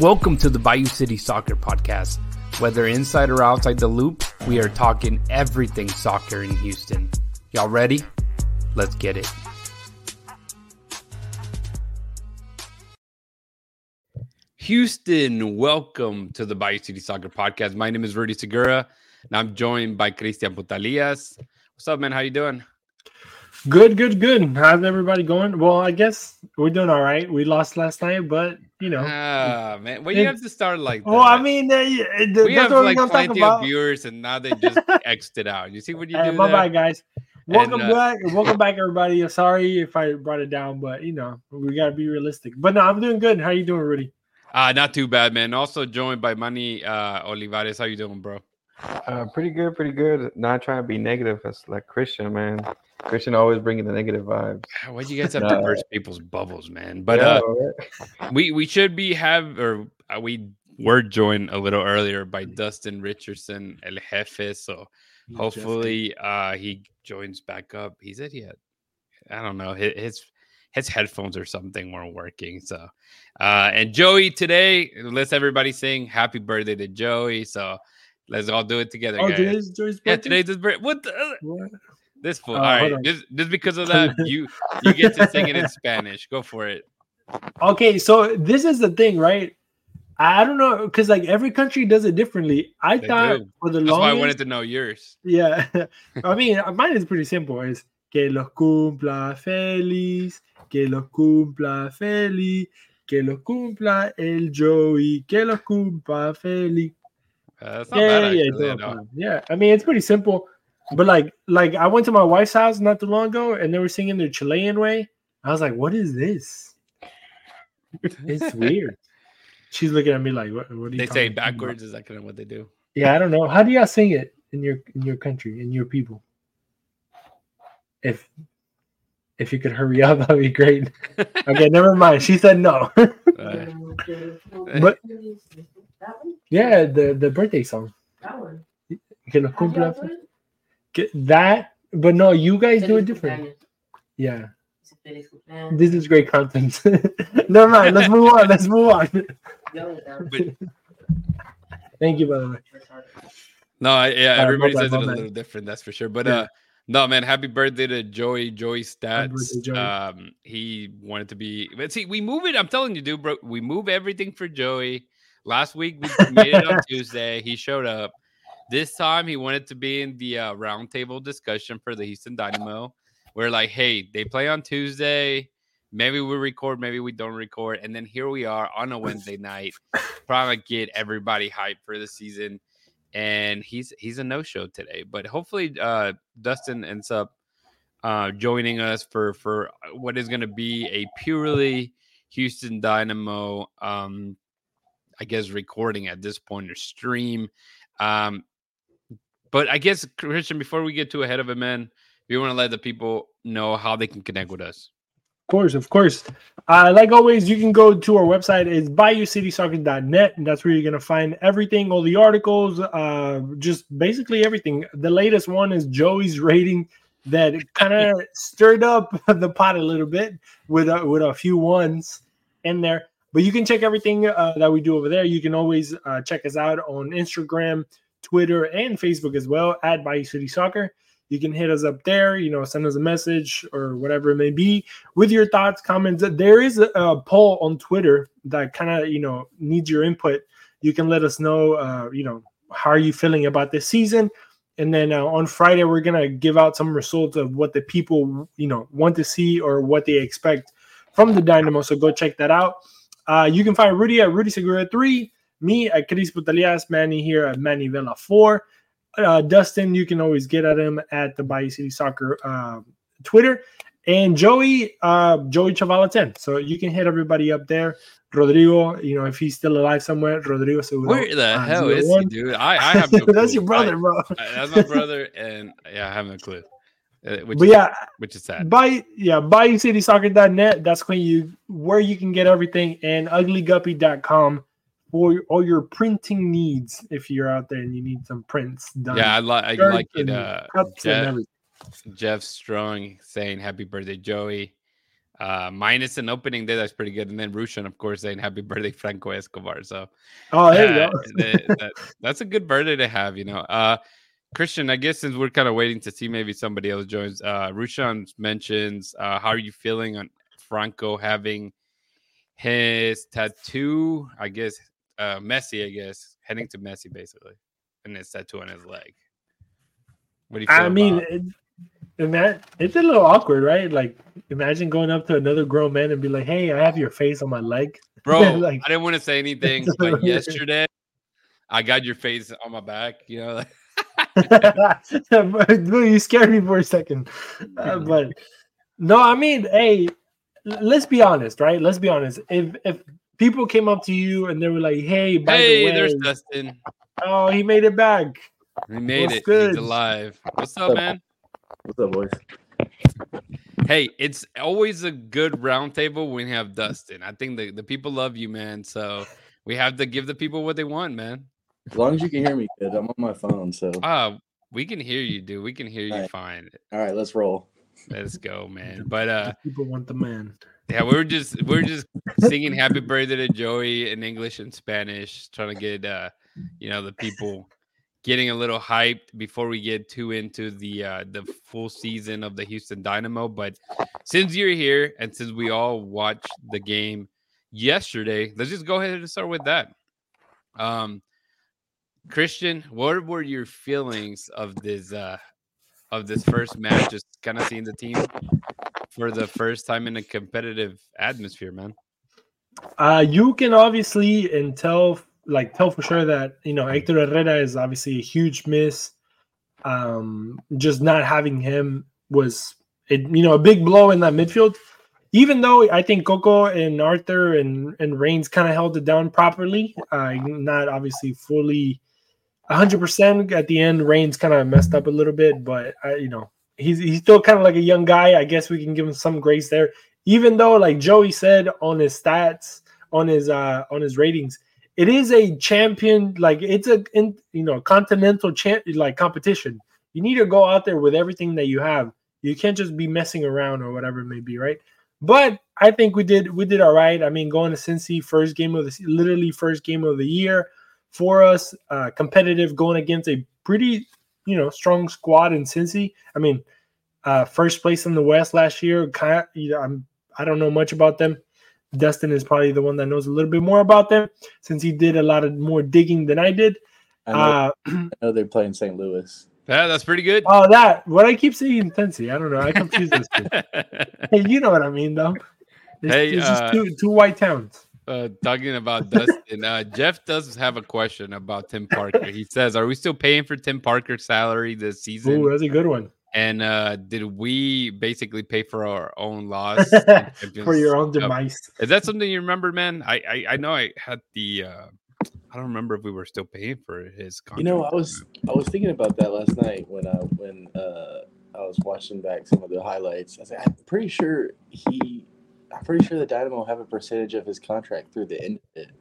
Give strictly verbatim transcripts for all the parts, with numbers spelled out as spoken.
Welcome to the Bayou City Soccer Podcast. Whether inside or outside the loop, we are talking everything soccer in Houston. Y'all ready? Let's get it. Houston, welcome to the Bayou City Soccer Podcast. My name is Rudy Segura, and I'm joined by Cris Putallaz. What's up, man? How you doing? Good, good, good. How's everybody going? Well, I guess we're doing all right. We lost last night, but, you know. Ah, man. Well, you have to start like that. Well, I mean, they, they, we have, like, plenty of viewers, and now they just exited out. You see what you do there? Bye-bye, guys. Welcome and, uh, back. Welcome back, everybody. Sorry if I brought it down, but, you know, we got to be realistic. But, no, I'm doing good. How you doing, Rudy? Uh, not too bad, man. Also joined by Manny uh, Olivera. How you doing, bro? Uh, pretty good, pretty good. Not trying to be negative. That's like Christian, man. Christian always bringing the negative vibes. Why do you guys have to burst people's bubbles, man? But yeah, uh, right. we we should be have or we were joined a little earlier by Dustyn Richardson, El Jefe. So He's hopefully uh, he joins back up. He said he had, I don't know, his his headphones or something weren't working. So uh, and Joey today, let's everybody sing happy birthday to Joey. So let's all do it together, oh, guys. Today's Joey's birthday. Yeah, today's his birthday. What the? What? This fool. Uh, All right. Just, just because of that, you you get to sing it in Spanish. Go for it. Okay, so this is the thing, right? I don't know, because like every country does it differently. I they thought do. for the That's longest. That's why I wanted to know yours. Yeah. I mean, mine is pretty simple. It's que los cumpla feliz, que los cumpla feliz, que los cumpla el Joey, que los cumpla feliz. Uh, that's not yeah, bad, yeah, actually, yeah, no. yeah. I mean, it's pretty simple. But, like, like I went to my wife's house not too long ago, and they were singing their Chilean way. I was like, what is this? It's weird. She's looking at me like, what, what are you They say backwards. About? Is that kind of what they do? Yeah, I don't know. How do y'all sing it in your in your country, in your people? If if you could hurry up, that would be great. Okay, never mind. She said no. Right. But, yeah, the, the birthday song. That one. Que nos cumpla. That, but no, you guys do it different. Yeah, this is great content. Never mind, let's move on. Let's move on. Thank you, by the way. No, yeah, everybody uh, says it a little different, that's for sure. But yeah. uh, no, man, happy birthday to Joey. Joey Stats. Birthday, Joey. Um, he wanted to be. But see, we move it. I'm telling you, dude, bro. We move everything for Joey. Last week we made it on Tuesday. He showed up. This time, he wanted to be in the uh, roundtable discussion for the Houston Dynamo. We're like, hey, they play on Tuesday. Maybe we record, maybe we don't record. And then here we are on a Wednesday night, trying to get everybody hyped for the season. And he's he's a no-show today. But hopefully, uh, Dustyn ends up uh, joining us for, for what is going to be a purely Houston Dynamo, um, I guess, recording at this point or stream. Um, But I guess, Christian, before we get too ahead of it, man, we want to let the people know how they can connect with us. Of course, of course. Uh, like always, you can go to our website. It's Bayou City Soccer dot net, and that's where you're going to find everything, all the articles, uh, just basically everything. The latest one is Joey's rating that kind of stirred up the pot a little bit with a, with a few ones in there. But you can check everything uh, that we do over there. You can always uh, check us out on Instagram, Twitter, and Facebook as well at Bayou City Soccer. You can hit us up there, you know, send us a message or whatever it may be with your thoughts, comments. There is a, a poll on Twitter that kind of, you know, needs your input. You can let us know, uh, you know, how are you feeling about this season? And then uh, on Friday, we're going to give out some results of what the people, you know, want to see or what they expect from the Dynamo. So go check that out. Uh, you can find Rudy at Rudy Segura three. Me at Cris Putallaz, Manny here at Manny Vela four. Uh, Dustyn, you can always get at him at the Bayou City Soccer uh, Twitter. And Joey, uh, Joey Chavala ten. So you can hit everybody up there. Rodrigo, you know, if he's still alive somewhere, Rodrigo Segura. Where the uh, hell is he, dude? I, I have no clue. That's your brother, I, bro. I, that's my brother, and yeah, I have no clue. Uh, which but is, yeah, which is sad. By yeah, Bayou City Soccer dot net. That's when you where you can get everything, and Ugly Guppy dot com. For all your printing needs, if you're out there and you need some prints done. Yeah, I, li- I like it. Uh, Jeff, Jeff Strong saying happy birthday, Joey. Uh, minus an opening day, that's pretty good. And then Russian, of course, saying happy birthday, Franco Escobar. So, oh, there uh, you go. the, that, that's a good birthday to have, you know. Uh, Christian, I guess since we're kind of waiting to see maybe somebody else joins, uh, Russian mentions, uh, how are you feeling on Franco having his tattoo? I guess, uh, Messi, I guess, heading to Messi basically, and his tattoo on his leg. What do you feel I about? mean, and that it's a little awkward, right? Like, imagine going up to another grown man and be like, "Hey, I have your face on my leg, bro." Like, I didn't want to say anything, but yesterday I got your face on my back. You know, you scared me for a second, uh, but no, I mean, hey, let's be honest, right? Let's be honest. If if people came up to you and they were like, "Hey, by hey, the way, there's Dustyn. Oh, he made it back. He made What's it. Good? He's alive. What's up, man?" What's up, boys? Hey, it's always a good roundtable when you have Dustyn. I think the, the people love you, man. So we have to give the people what they want, man. As long as you can hear me, kid. I'm on my phone, so. Ah, uh, we can hear you, dude. We can hear you fine. All right, let's roll. Let's go, man. But uh, people want the man. Yeah, we were just we were just singing "Happy Birthday" to Joey in English and Spanish, trying to get uh, you know, the people getting a little hyped before we get too into the uh, the full season of the Houston Dynamo. But since you're here and since we all watched the game yesterday, let's just go ahead and start with that. Um, Christian, what were your feelings of this uh, of this first match? Just kind of seeing the team for the first time in a competitive atmosphere, man. Uh, you can obviously and tell. Like, tell for sure that, you know, Hector Herrera is obviously a huge miss. Um, just not having him was, it, you know, a big blow in that midfield. Even though I think Coco and Artur and, and Raines kind of held it down properly, uh, not obviously fully one hundred percent. At the end, Raines kind of messed up a little bit, but, uh, you know, he's, he's still kind of like a young guy. I guess we can give him some grace there. Even though, like Joey said on his stats, on his uh, on his ratings, it is a champion, like it's a in, you know continental champ like competition. You need to go out there with everything that you have. You can't just be messing around or whatever it may be, right? But I think we did we did all right. I mean, going to Cincy, first game of the literally first game of the year for us, uh, competitive, going against a pretty you know strong squad in Cincy. I mean, uh, first place in the West last year. Kind of, you know, I'm I don't know much about them. Dustyn is probably the one that knows a little bit more about them since he did a lot of more digging than I did. I know, uh, I know they play in Saint Louis. Yeah, that's pretty good. Oh, that. What I keep saying intensity. I don't know. I confuse this. Hey, you know what I mean, though. It's, hey, it's uh, just two, two white towns. Uh, talking about Dustyn, uh, Jeff does have a question about Tim Parker. He says, are we still paying for Tim Parker's salary this season? Ooh, that's a good one. And uh, did we basically pay for our own loss? For your own demise. Is that something you remember, man? I I, I know I had the uh, – I don't remember if we were still paying for his contract. You know, I was I was thinking about that last night when I, when, uh, I was watching back some of the highlights. I was like, I'm pretty sure he – I'm pretty sure the Dynamo have a percentage of his contract through the end of it.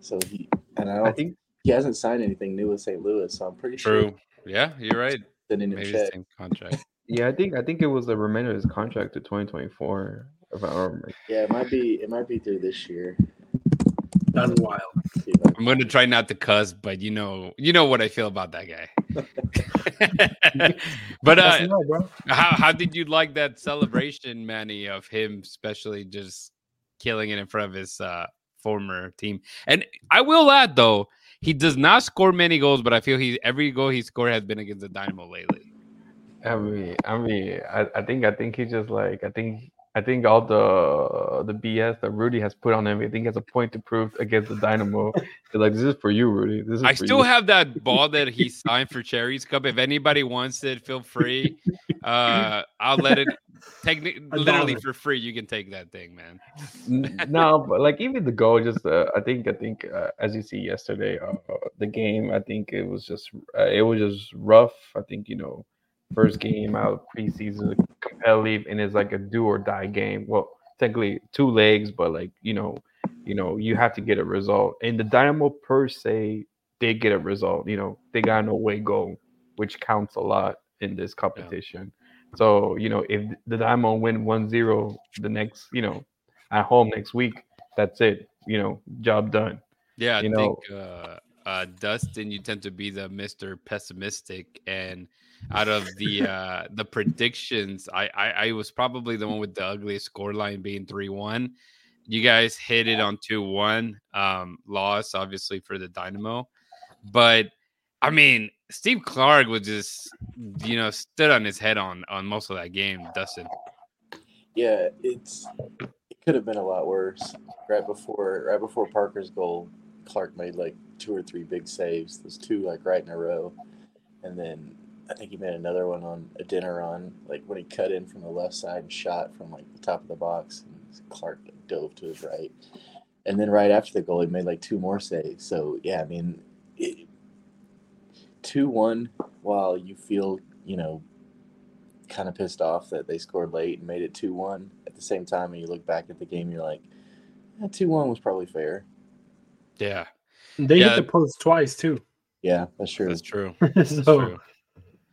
So he – and I don't I think he hasn't signed anything new with Saint Louis, so I'm pretty True. sure. True. Yeah, you're right. Maybe same contract. Yeah, I think I think it was the remainder of his contract to twenty twenty-four. If I remember. Yeah, it might be it might be through this year. That's wild. I'm gonna try not to cuss, but you know you know what I feel about that guy. But uh, enough, bro. how how did you like that celebration, Manny, of him, especially just killing it in front of his uh, former team? And I will add though. He does not score many goals, but I feel he every goal he scored has been against the Dynamo lately. I mean, I mean, I, I think I think he just like I think I think all the the B S that Rudy has put on him, I think he has a point to prove against the Dynamo. They're like, this is for you, Rudy. This is I for still you. have that ball that he signed for Cherries Cup. If anybody wants it, feel free. Uh, I'll let it. Technically, literally it. for free, you can take that thing, man. No, but like even the goal, just uh, I think I think uh, as you see yesterday, uh, the game. I think it was just uh, it was just rough. I think you know, first game out preseason, competitive, and it's like a do or die game. Well, technically two legs, but like you know, you know, you have to get a result. And the Dynamo per se did get a result. You know, they got an away goal, which counts a lot in this competition. Yeah. So, you know, if the Dynamo win one zero the next, you know, at home next week, that's it. You know, job done. Yeah, I you know, think uh, uh, Dustyn, you tend to be the Mister Pessimistic, and out of the uh, the predictions, I, I I was probably the one with the ugliest scoreline, being three one. You guys hit it on two one, um, loss obviously for the Dynamo, but I mean, Steve Clark was just, you know, stood on his head on on most of that game, Dustyn. Yeah, it's it could have been a lot worse. Right before right before Parker's goal, Clark made like two or three big saves. There's two like right in a row, and then I think he made another one on a dinner run, like when he cut in from the left side and shot from like the top of the box, and Clark like, dove to his right. And then right after the goal, he made like two more saves. So yeah, I mean, it, two one, while you feel, you know, kind of pissed off that they scored late and made it two one, at the same time when you look back at the game, you're like, eh, two one was probably fair. Yeah. They yeah. hit the post twice too. Yeah, that's true. That's true. so that's true.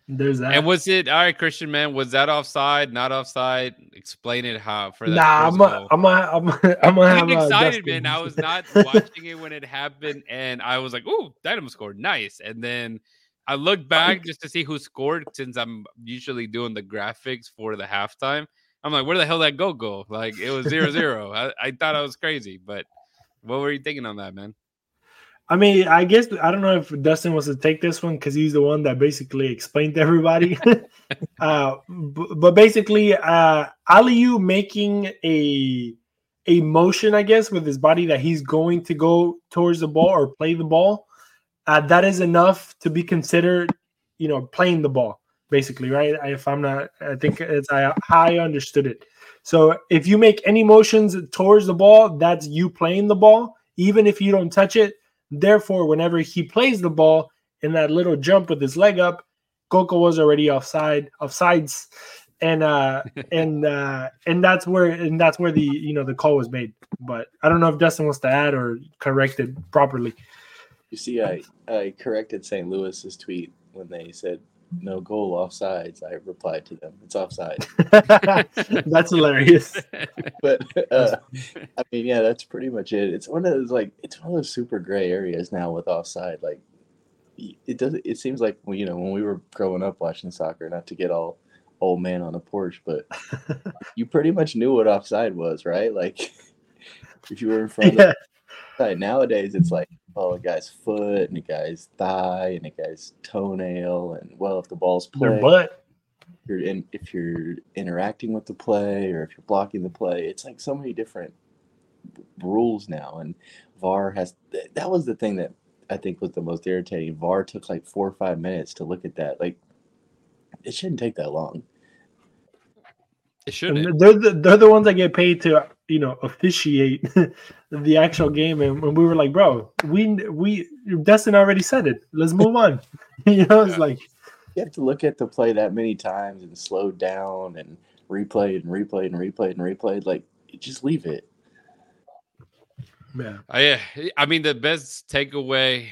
There's that. And was it all right, Christian, man? Was that offside? Not offside? Explain it how for that. Nah, I'm a, I'm a, I'm a, I'm a, I'm excited, man. I was not watching it when it happened, and I was like, "Ooh, Dynamo scored, nice!" And then I looked back just to see who scored, since I'm usually doing the graphics for the halftime. I'm like, "Where the hell did that go go?" Like it was zero zero. I, I thought I was crazy, but what were you thinking on that, man? I mean, I guess I don't know if Dustyn wants to take this one because he's the one that basically explained to everybody. uh, b- but basically, uh, Aliyu making a a motion, I guess, with his body that he's going to go towards the ball or play the ball. Uh, that is enough to be considered, you know, playing the ball, basically, right? If I'm not, I think it's I, how I understood it. So if you make any motions towards the ball, that's you playing the ball, even if you don't touch it. Therefore, whenever he plays the ball in that little jump with his leg up, Coco was already offside, offsides, and uh, and uh, and that's where and that's where the you know the call was made. But I don't know if Dustyn wants to add or correct it properly. You see, I I corrected Saint Louis's tweet when they said no goal offsides. I replied to them, it's offside. That's hilarious. But uh, I mean, yeah, that's pretty much it. It's one of those like it's one of those super gray areas now with offside. Like it doesn't. It seems like you know when we were growing up watching soccer. Not to get all old man on a porch, but you pretty much knew what offside was, right? Like if you were in front yeah. of. Right. Nowadays, it's like, oh, a guy's foot and a guy's thigh and a guy's toenail. And, well, if the ball's played, butt. You're in, if you're interacting with the play or if you're blocking the play, it's like so many different rules now. And V A R has – that was the thing that I think was the most irritating. V A R took like four or five minutes to look at that. Like, it shouldn't take that long. It shouldn't. They're the, they're the ones that get paid to – you know, officiate the actual game, and when we were like, bro, we we Dustyn already said it. Let's move on. You know, it's yeah. like you have to look at the play that many times and slow down and replayed and replayed and replayed and replayed. Like, just leave it. Yeah, I, I mean, the best takeaway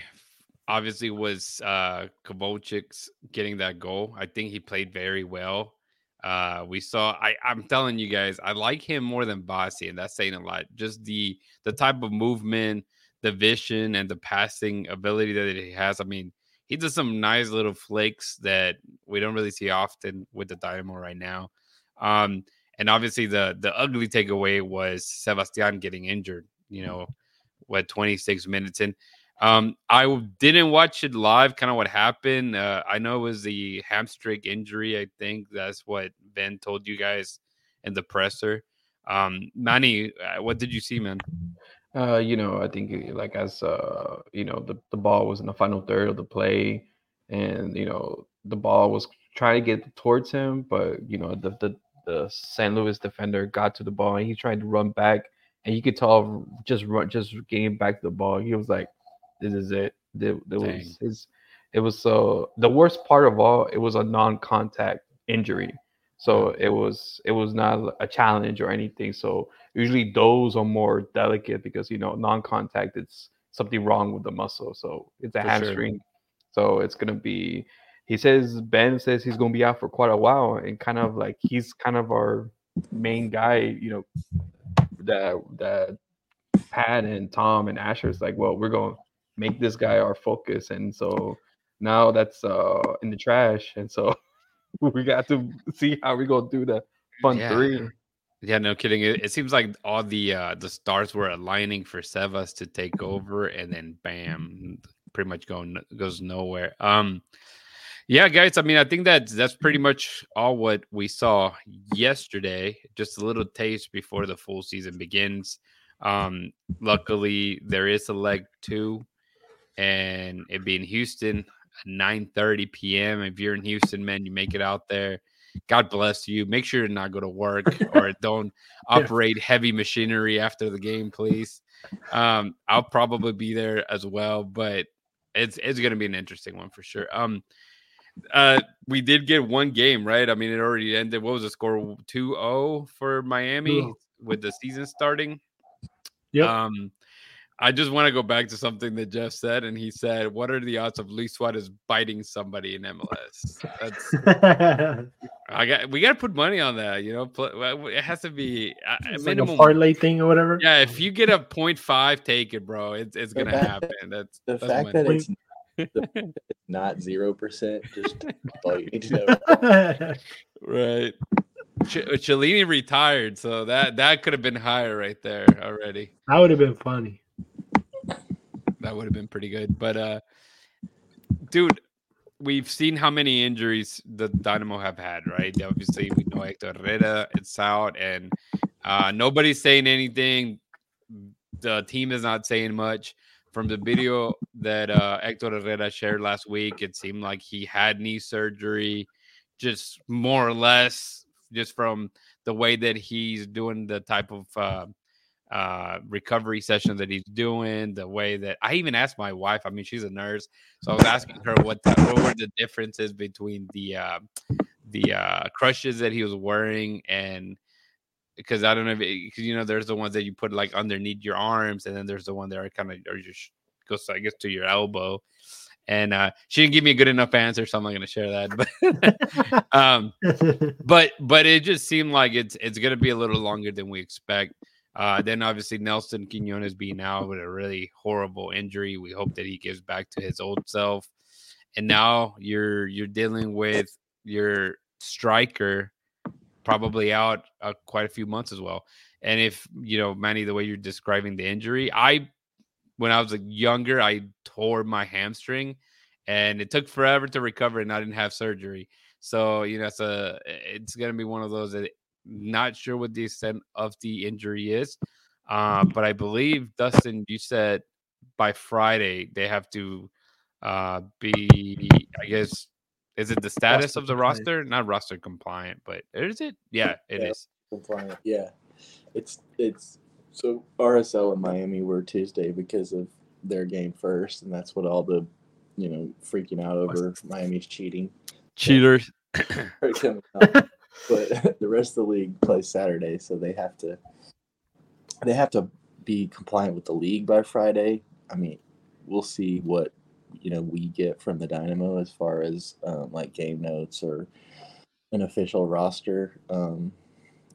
obviously was uh Kovalchuk's getting that goal. I think he played very well. Uh, we saw, I, I'm telling you guys, I like him more than Bassi, and that's saying a lot. Just the the type of movement, the vision, and the passing ability that he has. I mean, he does some nice little flicks that we don't really see often with the Dynamo right now. Um, and obviously the the ugly takeaway was Sebastian getting injured, you know, what, twenty-six minutes in. Um, I didn't watch it live, kind of what happened. Uh, I know it was the hamstring injury. I think that's what Ben told you guys in the presser. Um, Manny, what did you see, man? Uh, you know, I think like as, uh, you know, the, the ball was in the final third of the play and, you know, the ball was trying to get towards him, but, you know, the, the, the Saint Louis defender got to the ball and he tried to run back and you could tell just run, just getting back to the ball. He was like, this is it. It, it was his, it was so the worst part of all. It was a non-contact injury, so it was it was not a challenge or anything. So usually those are more delicate because you know non-contact. It's something wrong with the muscle, so it's a For hamstring. Sure. So it's gonna be he says Ben says he's going to be out for quite a while, and kind of like he's kind of our main guy, you know, that that Pat and Tom and Asher's like, well, we're going to make this guy our focus, and so now that's uh, in the trash, and so we got to see how we're going to do the fun yeah. three. Yeah, no kidding. It, it seems like all the uh, the stars were aligning for Sebas to take over, and then bam, pretty much going goes nowhere. Um, yeah, guys. I mean, I think that that's pretty much all what we saw yesterday. Just a little taste before the full season begins. Um, luckily, there is a leg two, and it being Houston at nine thirty p.m. If you're in Houston, man, you make it out there. God bless you. Make sure to not go to work or don't operate heavy machinery after the game, please. Um, I'll probably be there as well, but it's it's going to be an interesting one for sure. Um, uh, we did get one game, right? I mean, it already ended. What was the score? two oh for Miami oh. with the season starting. Yeah. Um, I just want to go back to something that Jeff said, and he said, what are the odds of Luis Suarez biting somebody in M L S? That's, I got, we got to put money on that, you know? It has to be a, a minimum. Like a parlay thing or whatever? Yeah, if you get a point five, take it, bro. It's it's going to happen. That's The that's fact that it's not, not zero percent, just all you need to know. Right. Ch- Cellini retired, so that, that could have been higher right there already. That would have been funny. That would have been pretty good. But, uh, dude, we've seen how many injuries the Dynamo have had, right? Obviously, we know Hector Herrera is out, and uh, nobody's saying anything. The team is not saying much. From the video that uh, Hector Herrera shared last week, it seemed like he had knee surgery, just more or less, just from the way that he's doing the type of uh, uh, recovery session that he's doing, the way that I even asked my wife, I mean, she's a nurse. So I was asking her what, the, what were the differences between the, uh, the uh, crutches that he was wearing. And because I don't know if it, cause, you know, there's the ones that you put like underneath your arms, and then there's the one that are kind of, or just goes, I guess, to your elbow. And uh, she didn't give me a good enough answer, so I'm not going to share that. But, um, but but it just seemed like it's it's going to be a little longer than we expect. Uh, then obviously Nelson Quiñones being out with a really horrible injury. We hope that he gives back to his old self. And now you're you're dealing with your striker probably out uh, quite a few months as well. And if you know, Manny, the way you're describing the injury, I. When I was like, younger, I tore my hamstring, and it took forever to recover, and I didn't have surgery. So, you know, it's, a, it's going to be one of those that not sure what the extent of the injury is. Uh, but I believe, Dustyn, you said by Friday they have to uh, be, I guess, is it the status roster of the compliant. roster? Not roster compliant, but is it? Yeah, it yeah, is. Compliant, yeah. It's it's. So R S L and Miami were Tuesday because of their game first, and that's what all the, you know, freaking out over Miami's cheating. Cheaters. But the rest of the league plays Saturday, so they have to they have to be compliant with the league by Friday. I mean, we'll see what, you know, we get from the Dynamo as far as um, like game notes or an official roster. Um,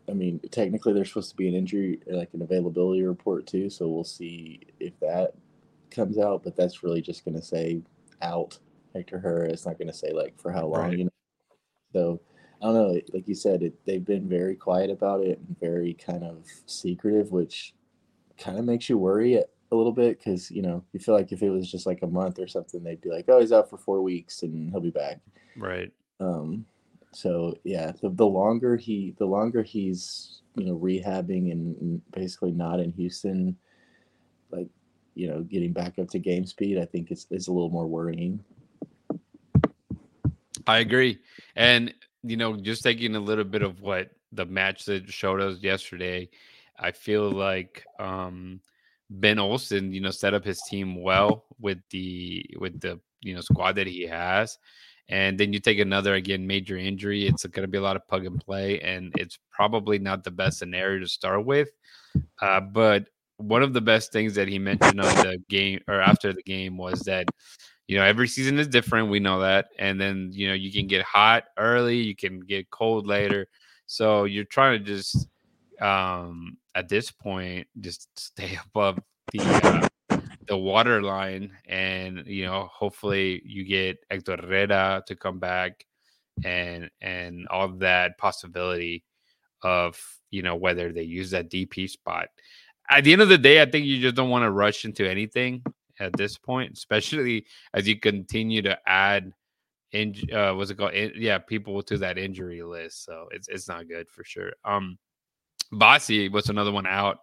I mean, technically there's supposed to be an injury, like an availability report too, so we'll see if that comes out, but that's really just going to say out Hector Herrera. It's not going to say, like, for how long, right. You know? So, I don't know, like you said, it, they've been very quiet about it and very kind of secretive, which kind of makes you worry a little bit because, you know, you feel like if it was just like a month or something, they'd be like, oh, he's out for four weeks and he'll be back. Right. Um. So yeah, the, the longer he, the longer he's, you know, rehabbing and, and basically not in Houston, like, you know, getting back up to game speed, I think it's is a little more worrying. I agree, and you know, just taking a little bit of what the match that showed us yesterday, I feel like um, Ben Olsen, you know, set up his team well with the with the you know squad that he has. And then you take another, again, major injury. It's going to be a lot of pug and play, and it's probably not the best scenario to start with. Uh, but one of the best things that he mentioned on the game or after the game was that, You know, every season is different. We know that. And then, you know, you can get hot early. You can get cold later. So you're trying to just, um, at this point, just stay above the uh, the water line. And, you know, hopefully you get Hector Herrera to come back and and all that possibility of, you know, whether they use that D P spot. At the end of the day, I think you just don't want to rush into anything at this point, especially as you continue to add in, uh, what's it called? In, yeah, people to that injury list. So it's it's not good for sure. Um, Bassi was another one out.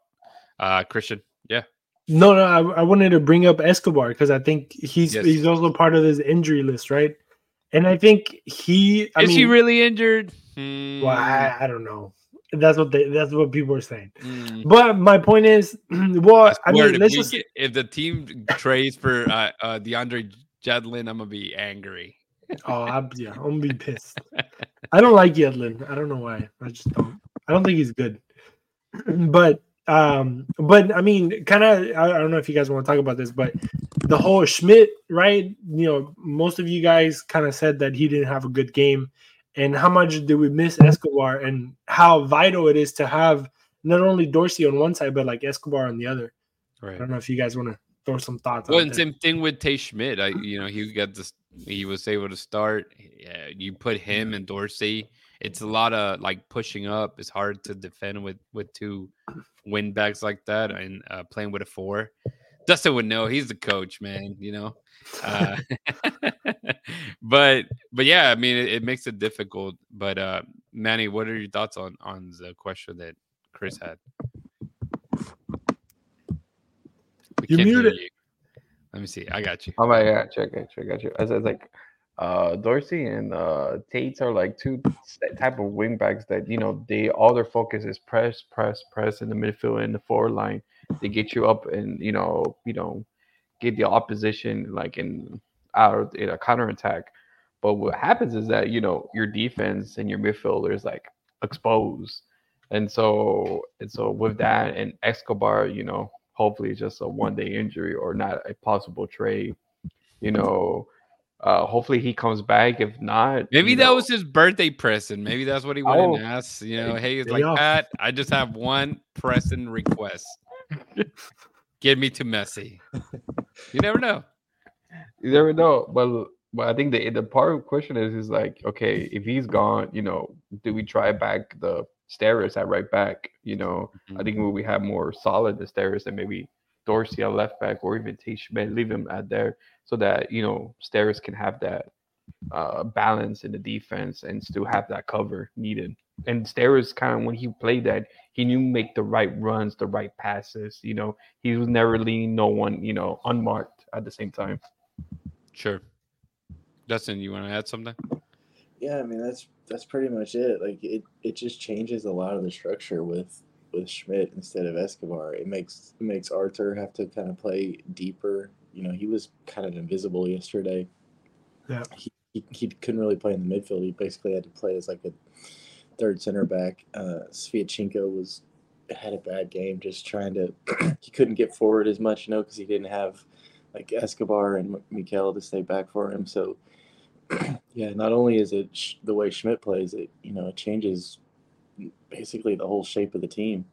Uh, Christian, yeah. No, no, I, I wanted to bring up Escobar because I think he's yes. he's also part of this injury list, right? And I think he I is mean, he really injured? Hmm. Well, I, I don't know. That's what they, that's what people are saying. Mm. But my point is, well, I, I mean, let's just get, if the team trades for uh, uh, DeAndre Yedlin, I'm gonna be angry. oh, I'm, yeah, I'm gonna be pissed. I don't like Yedlin. I don't know why. I just don't. I don't think he's good. But, um, but I mean, kind of. I, I don't know if you guys want to talk about this, but the whole Schmidt, right? You know, most of you guys kind of said that he didn't have a good game. And how much do we miss Escobar and how vital it is to have not only Dorsey on one side, but like Escobar on the other. Right. I don't know if you guys want to throw some thoughts. Well, and same thing with Tate Schmidt. I, you know, he got this, he was able to start. Yeah, you put him and Dorsey. It's a lot of like pushing up. It's hard to defend with, with two win backs like that and uh, playing with a four. Dustyn would know. He's the coach, man, you know. Uh, but but yeah, I mean, it, it makes it difficult. But uh, Manny, what are your thoughts on, on the question that Chris had? We you muted. You. Let me see. I got you. Oh my God, I got you. I got you. I said like uh, Dorsey and uh, Tate are like two type of wingbacks that, you know, they all their focus is press, press, press in the midfield and the forward line. They get you up and, you know, you know, get the opposition like in out in a counterattack. But what happens is that, you know, your defense and your midfielder is like exposed. And so and so with that and Escobar, you know, hopefully just a one day injury or not a possible trade, you know. Uh, hopefully he comes back. If not, maybe that know. was his birthday present. Maybe that's what he went oh, and asked. You know, hey, it's like that. I just have one pressing request. Get me to Messi. You never know. You never know. But but I think the the part of the question is is like, okay, if he's gone, you know, do we try back the Steris at right back? You know, mm-hmm. I think when we have more solid the Steris and maybe Dorsey at left back or even Tate Schmidt, leave him out there so that, you know, Steris can have that uh, balance in the defense and still have that cover needed. And Steris kind of when he played that, he knew make the right runs, the right passes. You know, he was never leaving no one, you know, unmarked at the same time. Sure. Dustyn, you want to add something? Yeah, I mean that's that's pretty much it. Like it, it just changes a lot of the structure with with Schmidt instead of Escobar. It makes it makes Artur have to kind of play deeper. You know, he was kind of invisible yesterday. Yeah. He he, he couldn't really play in the midfield. He basically had to play as like a third center back. uh Sviatchenko was had a bad game just trying to he couldn't get forward as much, you know, because he didn't have like Escobar and Mikel to stay back for him. So yeah, not only is it sh- the way Schmidt plays, it, you know, it changes basically the whole shape of the team.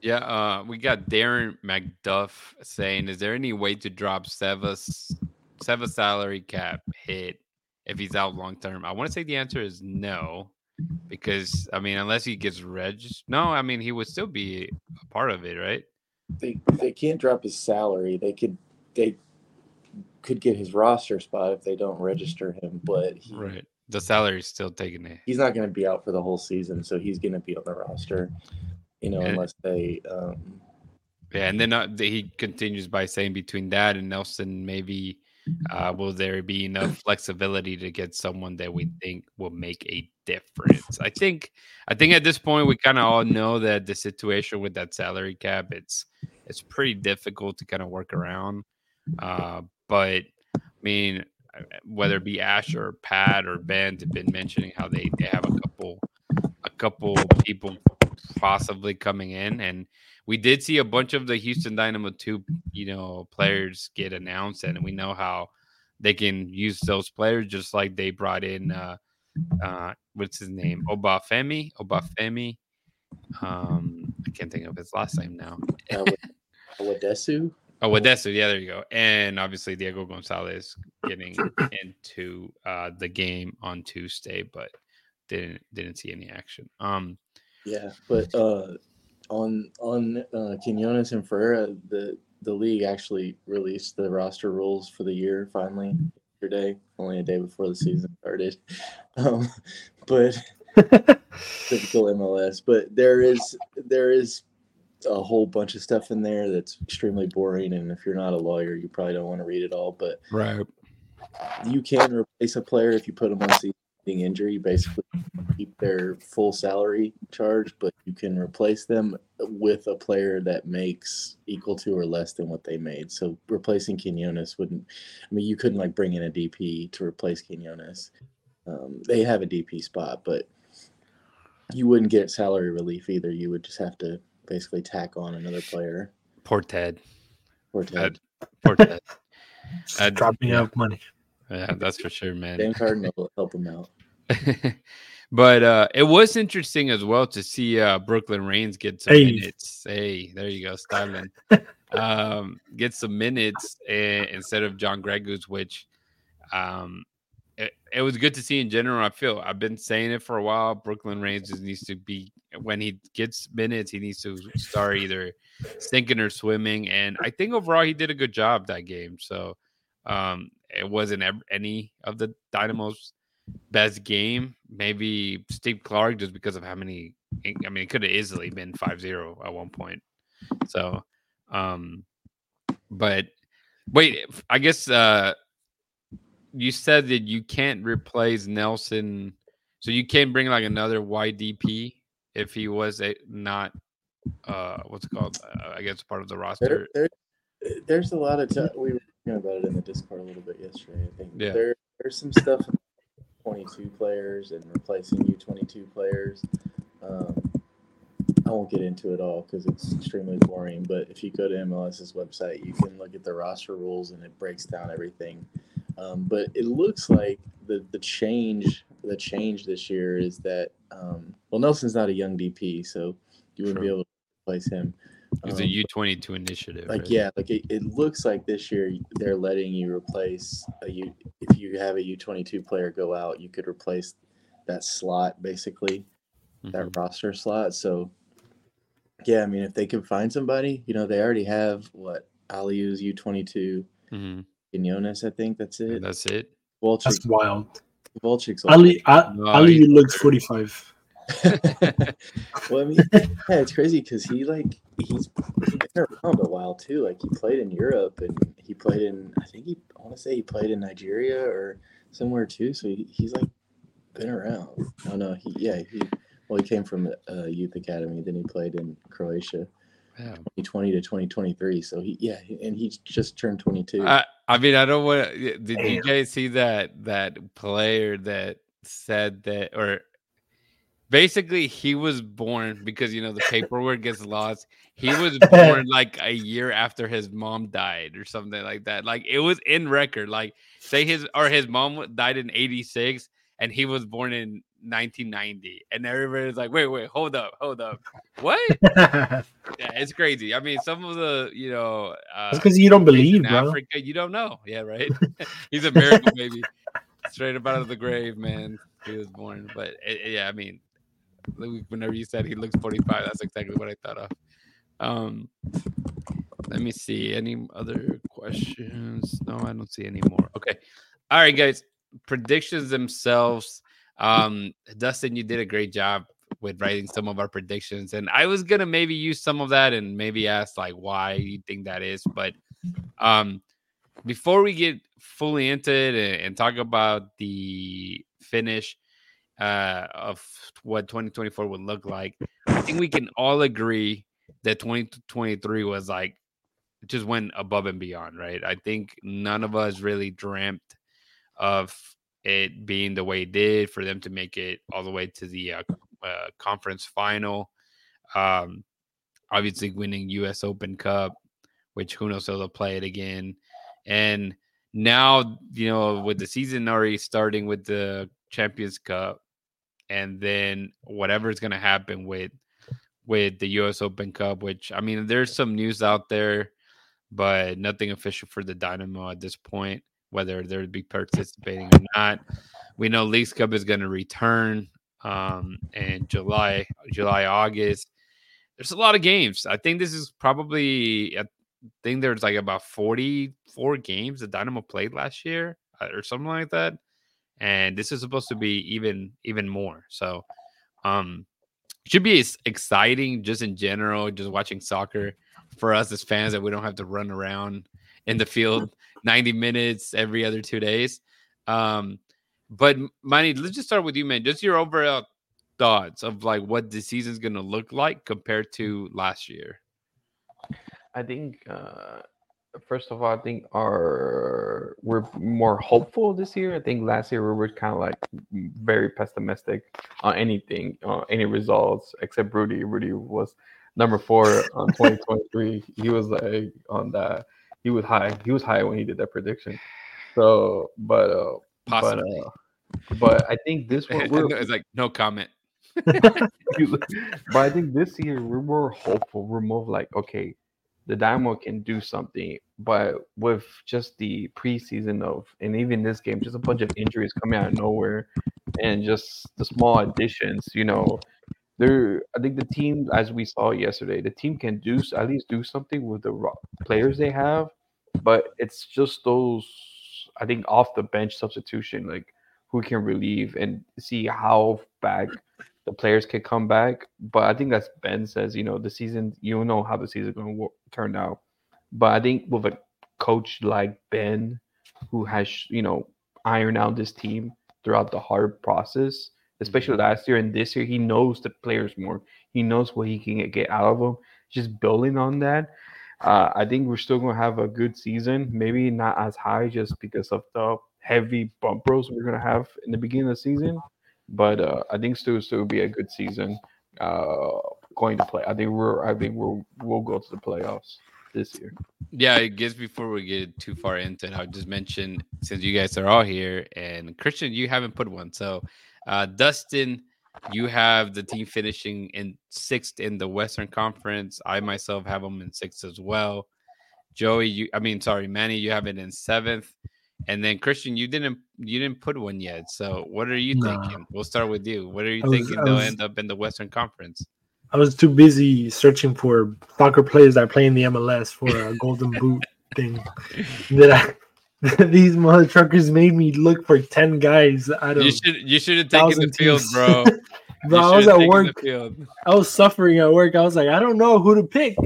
Yeah, uh we got Darren McDuff saying, is there any way to drop Seva's Seva's salary cap hit if he's out long term? I want to say the answer is no, because I mean, unless he gets registered, no, I mean he would still be a part of it, right? They they can't drop his salary. They could they could get his roster spot if they don't register him, but he, right, the salary is still taking it. He's not going to be out for the whole season, so he's going to be on the roster, you know, and, unless they. Um, yeah, and then uh, he continues by saying between that and Nelson, maybe. Uh, will there be enough flexibility to get someone that we think will make a difference? I think I think at this point we kind of all know that the situation with that salary cap, it's it's pretty difficult to kind of work around. Uh, but, I mean, whether it be Ash or Pat or Ben, they've been mentioning how they, they have a couple a couple people possibly coming in. And we did see a bunch of the Houston Dynamo two, you know, players get announced, and we know how they can use those players, just like they brought in uh, uh, what's his name, Obafemi, Obafemi. Um, I can't think of his last name now. Awadesu. Oh, Odesu, yeah, there you go. And obviously Diego Gonzalez getting into uh, the game on Tuesday, but didn't didn't see any action. Um, yeah, but uh, on on uh, Quiñones and Ferreira, the the league actually released the roster rules for the year finally yesterday, only a day before the season started. Um, but typical M L S. But there is there is. a whole bunch of stuff in there that's extremely boring, and if you're not a lawyer, you probably don't want to read it all, but right, you can replace a player if you put them on season injury, basically keep their full salary charge, but you can replace them with a player that makes equal to or less than what they made. So replacing Quiñones wouldn't, I mean, you couldn't like bring in a D P to replace Quiñones. Um, they have a D P spot, but you wouldn't get salary relief either. You would just have to basically tack on another player. Poor Ted. Poor Ted. Uh, poor Ted. Uh, Drop me out money. Yeah, that's for sure, man. Dan Cardinal will help him out. But uh, it was interesting as well to see uh, Brooklyn Raines get some hey. minutes. Hey, there you go, Styling. Um, get some minutes and, instead of John Gregus, which um, it, it was good to see in general. I feel I've been saying it for a while. Brooklyn Raines just needs to be, when he gets minutes, he needs to start either sinking or swimming. And I think overall he did a good job that game. So um, it wasn't any of the Dynamo's best game. Maybe Steve Clark, just because of how many, I mean, it could have easily been five zero at one point. So, um, but wait, I guess uh, you said that you can't replace Nelson. So you can't bring like another Y D P. If he was a, not, uh, what's it called? Uh, I guess part of the roster. There, there, there's a lot of time. We were talking about it in the Discord a little bit yesterday. I think yeah. there, there's some stuff about twenty-two players and replacing U twenty-two players. Um, I won't get into it all because it's extremely boring. But if you go to MLS's website, you can look at the roster rules and it breaks down everything. Um, but it looks like the the change the change this year is that. Um, well, Nelson's not a young D P, so you wouldn't sure. be able to replace him. Um, it's a U twenty-two initiative. Like, right? yeah, like it, it looks like this year they're letting you replace a U. If you have a U twenty-two player go out, you could replace that slot, basically, mm-hmm. that roster slot. So, yeah, I mean, if they can find somebody, you know, they already have what Aliyu's U twenty-two, mm-hmm. Quiñones, I think that's it. That's it. Walter, that's wild. Volchik's Ali, I, no, Ali looks forty-five. Well, I mean, yeah, it's crazy because he like he's been around a while too. Like he played in Europe and he played in I think he I want to say he played in Nigeria or somewhere too. So he, he's like been around. No, no, he yeah he well he came from uh, youth academy. Then he played in Croatia, yeah. twenty twenty to twenty twenty-three. So he yeah, and he just turned twenty-two. I- I mean, I don't want to. Did you guys see that that player that said that, or basically he was born because you know the paperwork gets lost. He was born like a year after his mom died or something like that. Like it was in record. Like say his or his mom died in eighty-six and he was born in nineteen ninety, and everybody's like, wait, wait, hold up, hold up, what? Yeah, it's crazy. I mean, some of the, you know, uh, because you don't believe, bro. Africa, you don't know, yeah, right? He's a miracle baby, straight up out of the grave, man. He was born, but it, yeah, I mean, whenever you said he looks forty-five, that's exactly what I thought of. Um, let me see any other questions. No, I don't see any more. Okay, all right, guys, predictions themselves. Um, Dustyn, you did a great job with writing some of our predictions, and I was gonna maybe use some of that and maybe ask like why you think that is. But um, before we get fully into it and, and talk about the finish uh, of what twenty twenty-four would look like, I think we can all agree that twenty twenty-three was like just went above and beyond, right? I think none of us really dreamt of it being the way it did, for them to make it all the way to the uh, uh, conference final, Um, obviously winning U S Open Cup, which who knows if they'll play it again. And now, you know, with the season already starting with the Champions Cup, and then whatever's going to happen with with the U S Open Cup, which, I mean, there's some news out there, but nothing official for the Dynamo at this point, whether they'll be participating or not. We know Leagues Cup is going to return um, in July, July, August. There's a lot of games. I think this is probably, I think there's like about forty-four games the Dynamo played last year or something like that. And this is supposed to be even even more. So um, should be exciting just in general, just watching soccer for us as fans that we don't have to run around in the field ninety minutes every other two days. Um, but, Manny, let's just start with you, man. Just your overall thoughts of, like, what the season's going to look like compared to last year. I think, uh, first of all, I think our we're more hopeful this year. I think last year we were kind of, like, very pessimistic on anything, on any results, except Rudy. Rudy was number four on twenty twenty-three. He was, like, on that. He was high. He was high when he did that prediction. So, but, uh, but, uh, but I think this one is like no comment. But I think this year we're more hopeful. We're more like, okay, the Dynamo can do something. But with just the preseason of, and even this game, just a bunch of injuries coming out of nowhere, and just the small additions, you know, there. I think the team, as we saw yesterday, the team can do at least do something with the players they have. But it's just those, I think, off the bench substitution, like who can relieve and see how back the players can come back. But I think as Ben says, you know, the season, you don't know how the season is going to turn out. But I think with a coach like Ben, who has, you know, ironed out this team throughout the hard process, especially last year and this year, he knows the players more. He knows what he can get out of them. Just building on that. Uh, I think we're still going to have a good season, maybe not as high just because of the heavy bump rolls we're going to have in the beginning of the season. But uh, I think still still be a good season uh, going to play. I think we're I think we'll we'll go to the playoffs this year. Yeah, I guess before we get too far into it, I'll just mention, since you guys are all here, and Christian, you haven't put one. So, uh, Dustyn, you have the team finishing in sixth in the Western Conference. I myself have them in sixth as well. Joey, you, I mean, sorry, Manny, you have it in seventh. And then Christian, you didn't, you didn't put one yet. So what are you nah. thinking? We'll start with you. What are you I thinking? Was, they'll was, end up in the Western Conference. I was too busy searching for soccer players that play in the M L S for a golden boot thing that I. These mother truckers made me look for ten guys out of. You should you should have taken the field, teams. bro. bro I was at work. I was suffering at work. I was like, I don't know who to pick.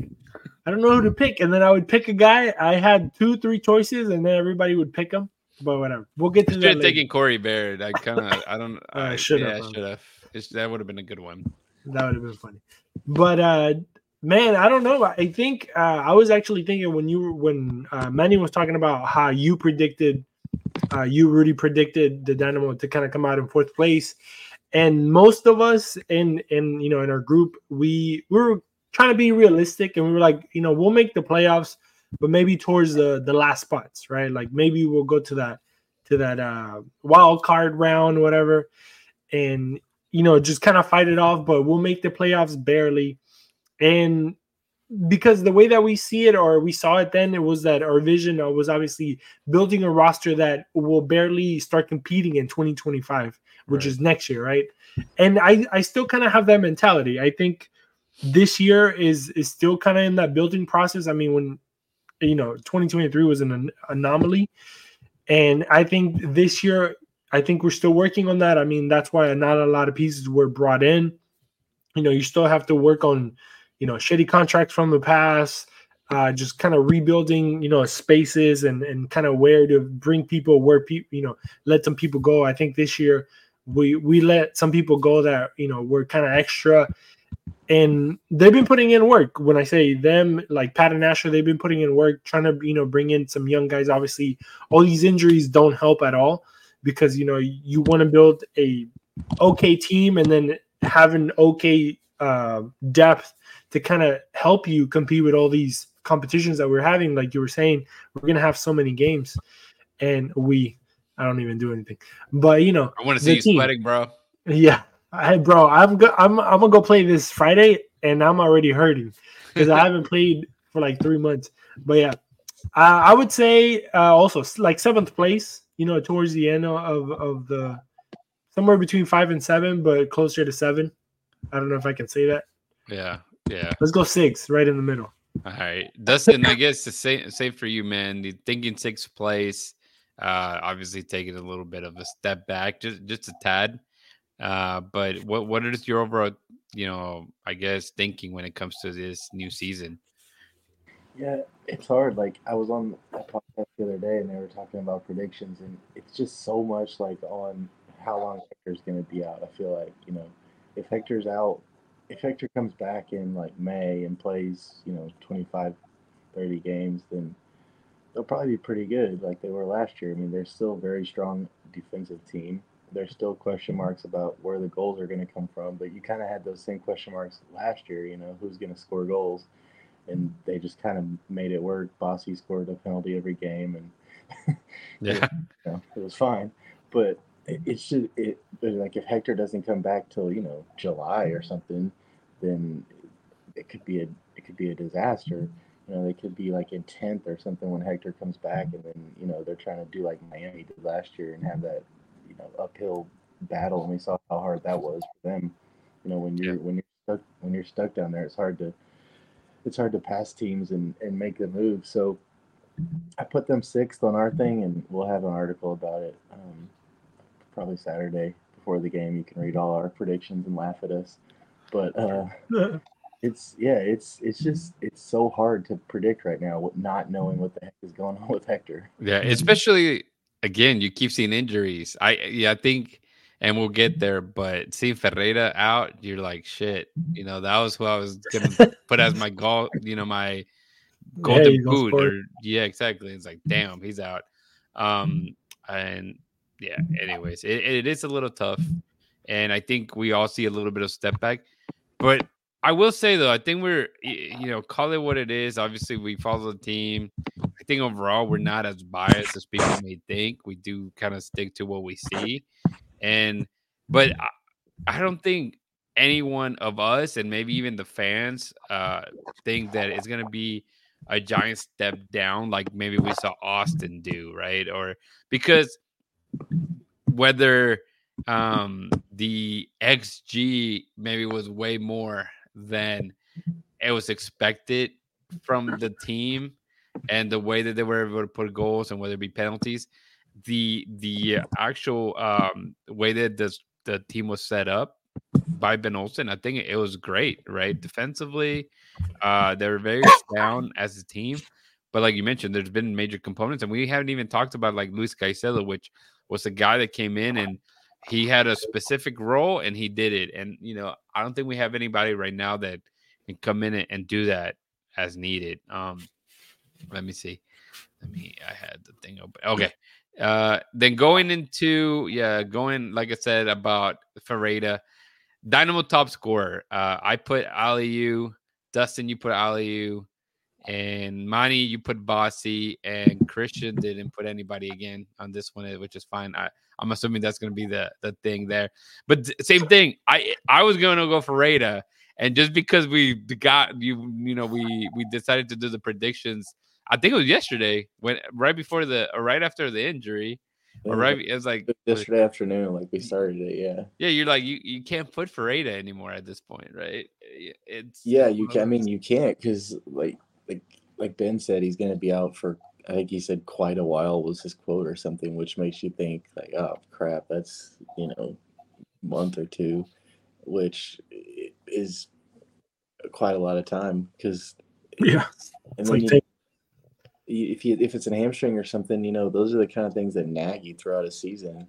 I don't know who to pick, and then I would pick a guy. I had two, three choices, and then everybody would pick them. But whatever, we'll get to. You should have taken Corey Baird. I kind of. I don't. I should have. Should have. That would have been a good one. That would have been funny. But uh, man, I don't know. I think uh, I was actually thinking when you were, when uh, Manny was talking about how you predicted, uh, you Rudy predicted the Dynamo to kind of come out in fourth place, and most of us in in you know in our group we we were trying to be realistic and we were like, you know, we'll make the playoffs, but maybe towards the the last spots, right? Like maybe we'll go to that to that uh, wild card round, whatever, and you know just kind of fight it off, but we'll make the playoffs barely. And because the way that we see it, or we saw it then, it was that our vision was obviously building a roster that will barely start competing in twenty twenty-five, which right. is next year, right? And I, I still kind of have that mentality. I think this year is is still kind of in that building process. I mean, when you know twenty twenty-three was an anomaly, and I think this year, I think we're still working on that. I mean, that's why not a lot of pieces were brought in. You know, you still have to work on, you know, shitty contracts from the past, uh, just kind of rebuilding, you know, spaces and, and kind of where to bring people, where people, you know, let some people go. I think this year we we let some people go that, you know, were kind of extra. And they've been putting in work. When I say them, like Pat and Asher, they've been putting in work, trying to, you know, bring in some young guys. Obviously, all these injuries don't help at all because, you know, you want to build a okay team and then have an okay uh, depth to kind of help you compete with all these competitions that we're having. Like you were saying, we're going to have so many games, and we – I don't even do anything. But, you know. I want to see you team. sweating, bro. Yeah. I, bro, I'm go- I'm I'm going to go play this Friday, and I'm already hurting because I haven't played for like three months. But, yeah, I, I would say uh, also like seventh place, you know, towards the end of, of the – somewhere between five and seven, but closer to seven. I don't know if I can say that. Yeah, yeah. Let's go six, right in the middle. All right. Dustyn, I guess the same, same for you, man. The thinking sixth place, uh, obviously taking a little bit of a step back, just just a tad. Uh, but what what is your overall, you know, I guess, thinking when it comes to this new season? Yeah, it's hard. Like, I was on a podcast the other day, and they were talking about predictions, and it's just so much, like, on how long Hector's going to be out. I feel like, you know, if Hector's out, if Hector comes back in, like, May and plays, you know, twenty-five, thirty games, then they'll probably be pretty good like they were last year. I mean, they're still a very strong defensive team. There's still question marks about where the goals are going to come from, but you kind of had those same question marks last year, you know, who's going to score goals, and they just kind of made it work. Bassi scored a penalty every game, and yeah, you know, it was fine. But it should it, it like if Hector doesn't come back till, you know, July or something, then it could be a it could be a disaster. You know, they could be like in tenth or something when Hector comes back, and then, you know, they're trying to do like Miami did last year and have that, you know, uphill battle, and we saw how hard that was for them. You know, when you're yeah. when you're stuck when you're stuck down there, it's hard to it's hard to pass teams and, and make the move. So I put them sixth on our thing, and we'll have an article about it. Um, Probably Saturday before the game, you can read all our predictions and laugh at us. But uh, it's yeah, it's it's just it's so hard to predict right now, with not knowing what the heck is going on with Hector. Yeah, especially again, you keep seeing injuries. I yeah, I think, and we'll get there. But seeing Ferreira out, you're like shit. You know, that was who I was gonna put as my goal. You know, my golden yeah, boot. Or, yeah, exactly. It's like damn, he's out. Um, and. Yeah, anyways, it, it is a little tough, and I think we all see a little bit of step back. But I will say, though, I think we're, you know, call it what it is. Obviously, we follow the team. I think overall we're not as biased as people may think. We do kind of stick to what we see. And but I, I don't think anyone of us, and maybe even the fans, uh, think that it's going to be a giant step down like maybe we saw Austin do, right? Or because – whether um, the X G maybe was way more than it was expected from the team, and the way that they were able to put goals, and whether it be penalties, the the actual um, way that the the team was set up by Ben Olsen, I think it was great, right? Defensively, uh, they were very sound as a team. But like you mentioned, there's been major components, and we haven't even talked about like Luis Caicedo, which was a guy that came in and he had a specific role and he did it. And, you know, I don't think we have anybody right now that can come in and do that as needed. Um, let me see. Let me, I had the thing open. Okay. Uh, then going into, yeah, going, like I said, about Ferreira, Dynamo top scorer. Uh, I put Aliyu. Dustyn, you put Aliyu. And Manny, you put Bassi, and Christian didn't put anybody again on this one, which is fine. I, I'm assuming that's going to be the, the thing there. But th- same thing. I I was going to go for Ferreira, and just because we got you, you know, we we decided to do the predictions. I think it was yesterday, when right before the, or right after the injury, or right it was like yesterday like, afternoon, like we started it. Yeah, yeah. You're like you, you can't put Ferreira anymore at this point, right? It's yeah, you can. I mean, you can't because like. Like, like Ben said, he's going to be out for, I think he said quite a while was his quote or something, which makes you think like, oh, crap, that's, you know, month or two, which is quite a lot of time because yeah, and then like you, if, you, if it's a hamstring or something, you know, those are the kind of things that nag you throughout a season.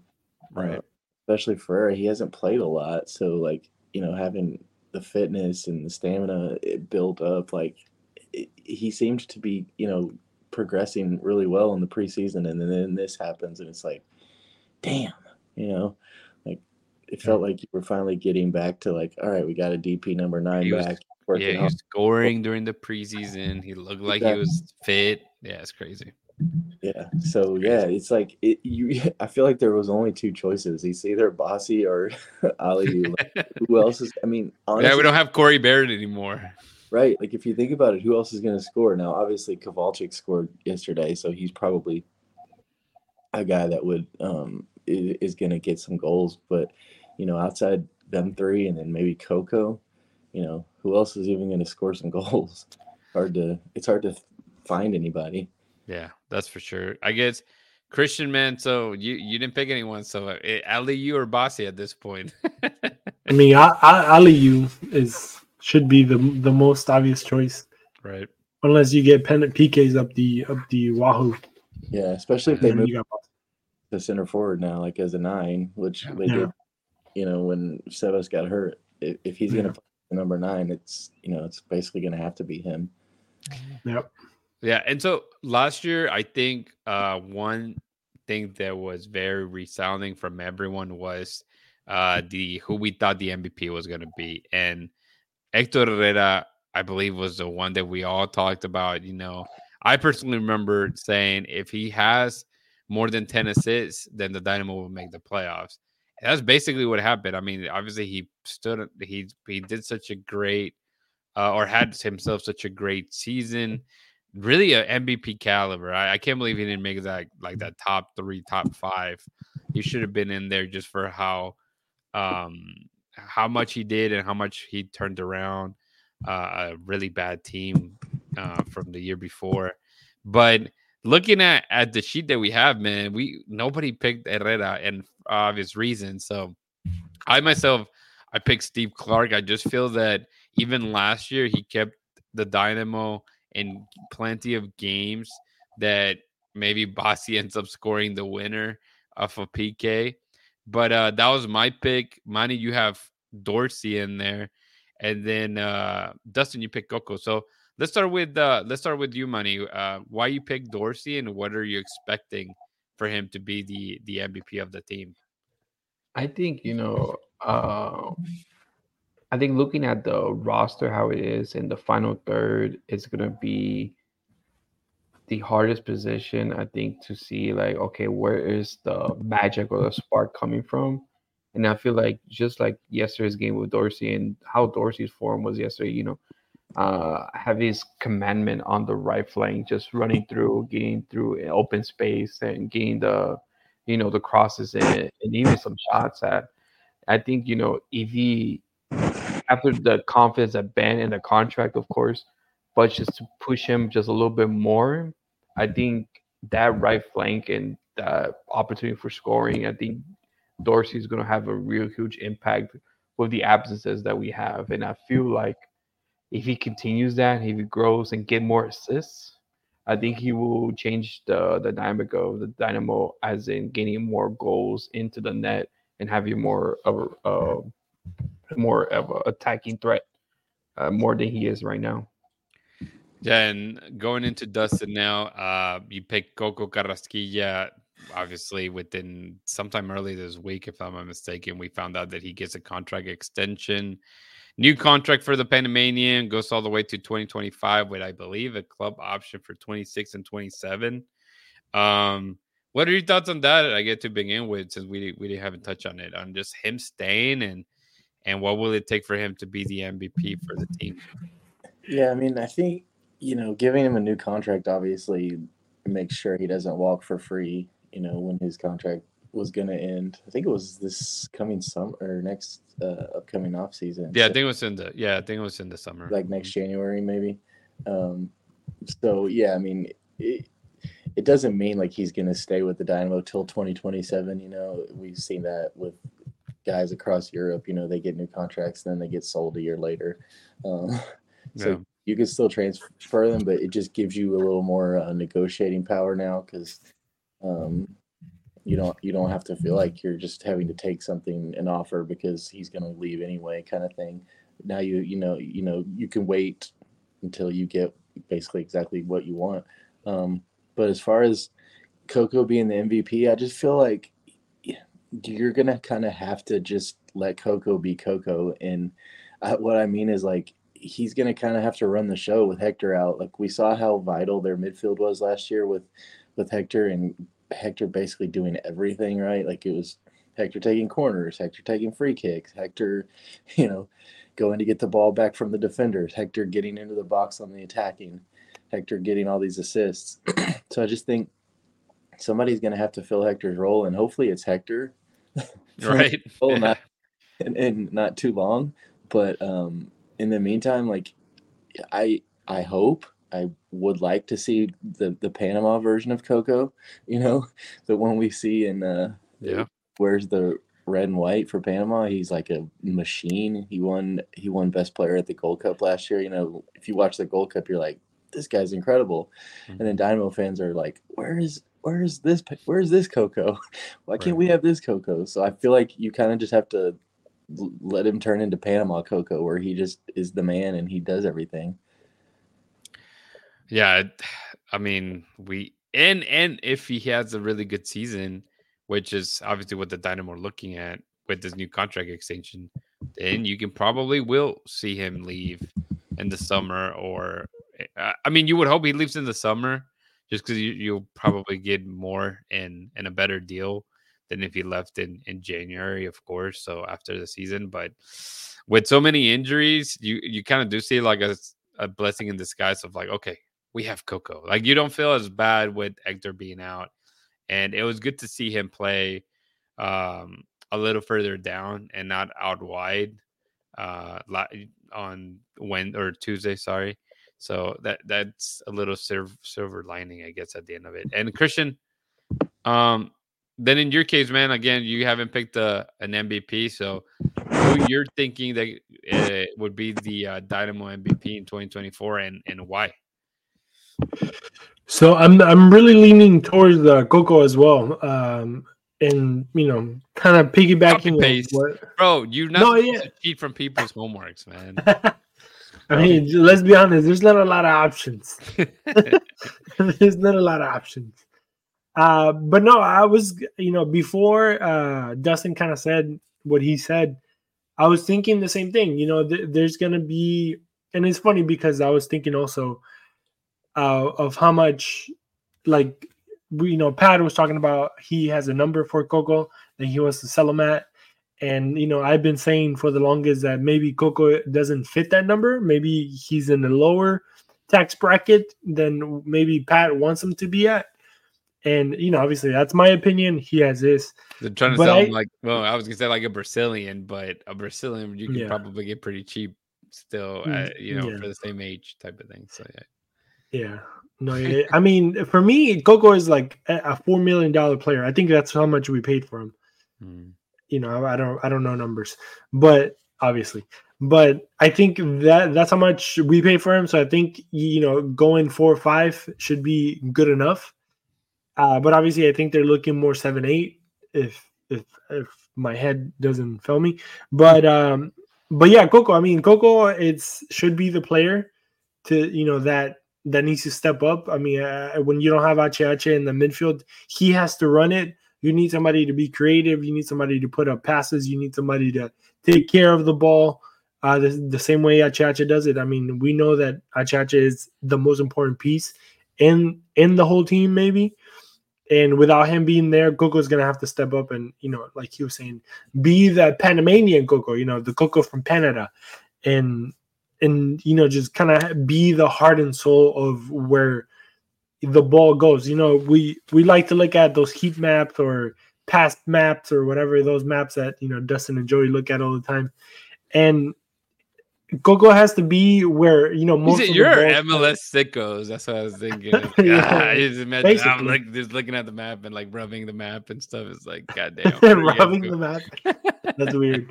Right. Uh, especially Ferreira, he hasn't played a lot. So, like, you know, having the fitness and the stamina it built up, like, he seemed to be, you know, progressing really well in the preseason, and then this happens, and it's like, damn, you know, like it yeah. felt like you were finally getting back to like, all right, we got a D P number nine he back. Was, yeah, he was scoring during the preseason. He looked like exactly. he was fit. Yeah, it's crazy. Yeah. So it's crazy. yeah, it's like it, you. I feel like there was only two choices. It's either Bassi or Aliyu. Like, who else is? I mean, honestly, yeah, we don't have Corey Barrett anymore. Right. Like if you think about it, who else is going to score now? Obviously, Kovalchuk scored yesterday, so he's probably a guy that would um, is going to get some goals. But you know, outside them three, and then maybe Coco. You know, who else is even going to score some goals? Hard to. It's hard to find anybody. Yeah, that's for sure. I guess Christian, man. So you, you didn't pick anyone. So it, Aliyu or Bassi at this point. I mean, I, I, Aliyu is should be the the most obvious choice, right? Unless you get pennant P Ks up the up the Wahoo. Yeah, especially if they move the center forward now, like as a nine, which they yeah. did. You know, when Sebas got hurt, if, if he's yeah. going to play the number nine, it's you know, it's basically going to have to be him. Yep. Yeah, and so last year, I think uh, one thing that was very resounding from everyone was uh, the who we thought the M V P was going to be, and Hector Herrera, I believe, was the one that we all talked about. You know, I personally remember saying if he has more than ten assists, then the Dynamo will make the playoffs. And that's basically what happened. I mean, obviously he stood, he he did such a great, uh, or had himself such a great season, really an M V P caliber. I, I can't believe he didn't make that like that top three, top five. He should have been in there just for how, um, how much he did and how much he turned around uh, a really bad team uh, from the year before. But looking at, at the sheet that we have, man, we nobody picked Herrera and obvious reasons. So I myself, I picked Steve Clark. I just feel that even last year he kept the Dynamo in plenty of games that maybe Bassi ends up scoring the winner off of P K. But uh, that was my pick. Manny, you have Dorsey in there, and then uh, Dustyn, you pick Coco. So let's start with uh, let's start with you, Manny. Uh, why you pick Dorsey, and what are you expecting for him to be the the M V P of the team? I think you know. Uh... I think looking at the roster, how it is in the final third, it's going to be the hardest position, I think, to see, like, okay, where is the magic or the spark coming from? And I feel like just like yesterday's game with Dorsey and how Dorsey's form was yesterday, you know, uh, have his commandment on the right flank, just running through, getting through open space and getting the, you know, the crosses in it, and even some shots at. I think, you know, if he... After the confidence that Ben and the contract, of course, but just to push him just a little bit more, I think that right flank and the opportunity for scoring, I think Dorsey's going to have a real huge impact with the absences that we have. And I feel like if he continues that, if he grows and get more assists, I think he will change the, the dynamic of the Dynamo, as in getting more goals into the net and having more of uh, uh, more of an attacking threat uh, more than he is right now. Yeah, and going into Dustyn now, uh, you pick Coco Carrasquilla, obviously within sometime early this week, if I'm not mistaken, we found out that he gets a contract extension. New contract for the Panamanian goes all the way to twenty twenty-five with, I believe, a club option for twenty-six and twenty-seven. Um, what are your thoughts on that? I get to begin with, since we, we haven't touched on it, on just him staying and And what will it take for him to be the M V P for the team? Yeah, I mean, I think, you know, giving him a new contract obviously makes sure he doesn't walk for free, you know, when his contract was going to end. I think it was this coming summer or next uh, upcoming offseason. Yeah, so, I think it was in the yeah, I think it was in the summer. Like next January maybe. Um, so, yeah, I mean, it, it doesn't mean like he's going to stay with the Dynamo till twenty twenty-seven, you know. We've seen that with guys across Europe, you know, they get new contracts and then they get sold a year later. Um, so yeah. you can still transfer them, but it just gives you a little more uh, negotiating power now, because um, you don't you don't have to feel like you're just having to take something an offer because he's going to leave anyway, kind of thing. Now you you know you know you can wait until you get basically exactly what you want. Um, but as far as Coco being the M V P, I just feel like you're gonna kind of have to just let Coco be Coco. And I, what I mean is, like, he's gonna kind of have to run the show with Hector out. Like, we saw how vital their midfield was last year with with Hector and Hector basically doing everything right. Like, it was Hector taking corners, Hector taking free kicks, Hector, you know, going to get the ball back from the defenders, Hector getting into the box on the attacking, Hector getting all these assists. So I just think somebody's going to have to fill Hector's role, and hopefully it's Hector. Right. Oh, not, and, and not too long. But um, in the meantime, like, I I hope, I would like to see the, the Panama version of Coco, you know, the one we see in uh, yeah. Where's the red and white for Panama. He's like a machine. He won he won best player at the Gold Cup last year. You know, if you watch the Gold Cup, you're like, this guy's incredible. Mm-hmm. And then Dynamo fans are like, where is where is this where is this Coco? Why can't right. we have this Coco? So I feel like you kind of just have to let him turn into Panama Coco, where he just is the man and he does everything. Yeah, I mean, we and and if he has a really good season, which is obviously what the Dynamo are looking at with this new contract extension, then you can probably will see him leave in the summer. Or, I mean, you would hope he leaves in the summer, just because you, you'll probably get more and and a better deal than if he left in, in January, of course. So after the season, but with so many injuries, you, you kind of do see like a, a blessing in disguise of like, okay, we have Coco. Like, you don't feel as bad with Hector being out. And it was good to see him play um, a little further down and not out wide uh, on Wednesday or Tuesday. Sorry, so that that's a little silver, silver lining, I guess, at the end of it. And Christian, um, then in your case, man, again, you haven't picked a, an M V P. So who you're thinking that it would be the uh, Dynamo M V P in twenty twenty-four, and and why? So I'm I'm really leaning towards the Coco as well, um, and you know, kind of piggybacking. Paste. What... Bro, you're not no, yeah. to cheat from people's homeworks, man. I mean, let's be honest. There's not a lot of options. There's not a lot of options. Uh, but no, I was, you know, before uh, Dustyn kind of said what he said, I was thinking the same thing. You know, th- there's gonna be, and it's funny because I was thinking also. Uh, of how much, like, we, you know, Pat was talking about he has a number for Coco that he wants to sell him at. And, you know, I've been saying for the longest that maybe Coco doesn't fit that number. Maybe he's in a lower tax bracket than maybe Pat wants him to be at. And, you know, obviously that's my opinion. He has this. They're trying to but sell I, him like, well, I was going to say like a Brazilian, but a Brazilian you can yeah. probably get pretty cheap still, at, you know, yeah. for the same age type of thing. So, yeah. Yeah, no, it, I mean, for me, Coco is like a four million dollar player. I think that's how much we paid for him. Mm. You know, I don't, I don't know numbers, but obviously, but I think that that's how much we paid for him. So I think, you know, going four or five should be good enough. Uh, but obviously, I think they're looking more seven, eight. If if if my head doesn't fail me, but um, but yeah, Coco. I mean, Coco, it's should be the player to you know that. that needs to step up. I mean, uh, when you don't have Ache Ache in the midfield, he has to run it. You need somebody to be creative. You need somebody to put up passes. You need somebody to take care of the ball uh, the, the same way Ache Ache does it. I mean, we know that Ache Ache is the most important piece in in the whole team maybe. And without him being there, Coco's going to have to step up and, you know, like he was saying, be that Panamanian Coco, you know, the Coco from Canada. And, And, you know, just kind of be the heart and soul of where the ball goes. You know, we, we like to look at those heat maps or past maps or whatever, those maps that, you know, Dustyn and Joey look at all the time. And Coco has to be where, you know, most you of you're the M L S sickos. That's what I was thinking. yeah, I just imagine, I'm like just looking at the map and like rubbing the map and stuff. It's like, goddamn. rubbing the map. That's weird.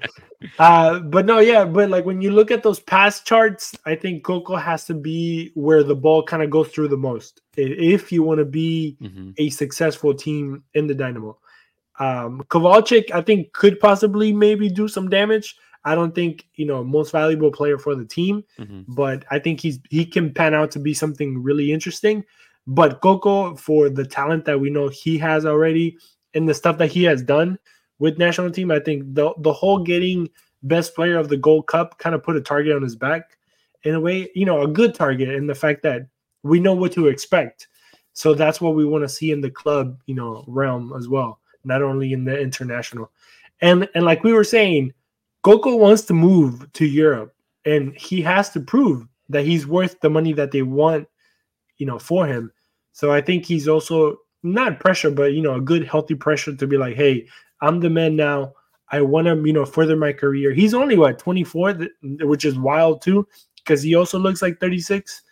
Uh, but no, yeah. But like when you look at those pass charts, I think Coco has to be where the ball kind of goes through the most if you want to be mm-hmm. a successful team in the Dynamo. Um, Kowalczyk, I think, could possibly maybe do some damage. I don't think, you know, most valuable player for the team, mm-hmm. but I think he's he can pan out to be something really interesting. But Coco, for the talent that we know he has already and the stuff that he has done, with national team. I think the the whole getting best player of the Gold Cup kind of put a target on his back in a way, you know, a good target, and the fact that we know what to expect. So that's what we want to see in the club, you know, realm as well, not only in the international. And and like we were saying, Coco wants to move to Europe, and he has to prove that he's worth the money that they want, you know, for him. So I think he's also not pressure, but, you know, a good, healthy pressure to be like, hey, I'm the man now. I want to, you know, further my career. He's only, what, twenty-four, which is wild too, because he also looks like thirty-six.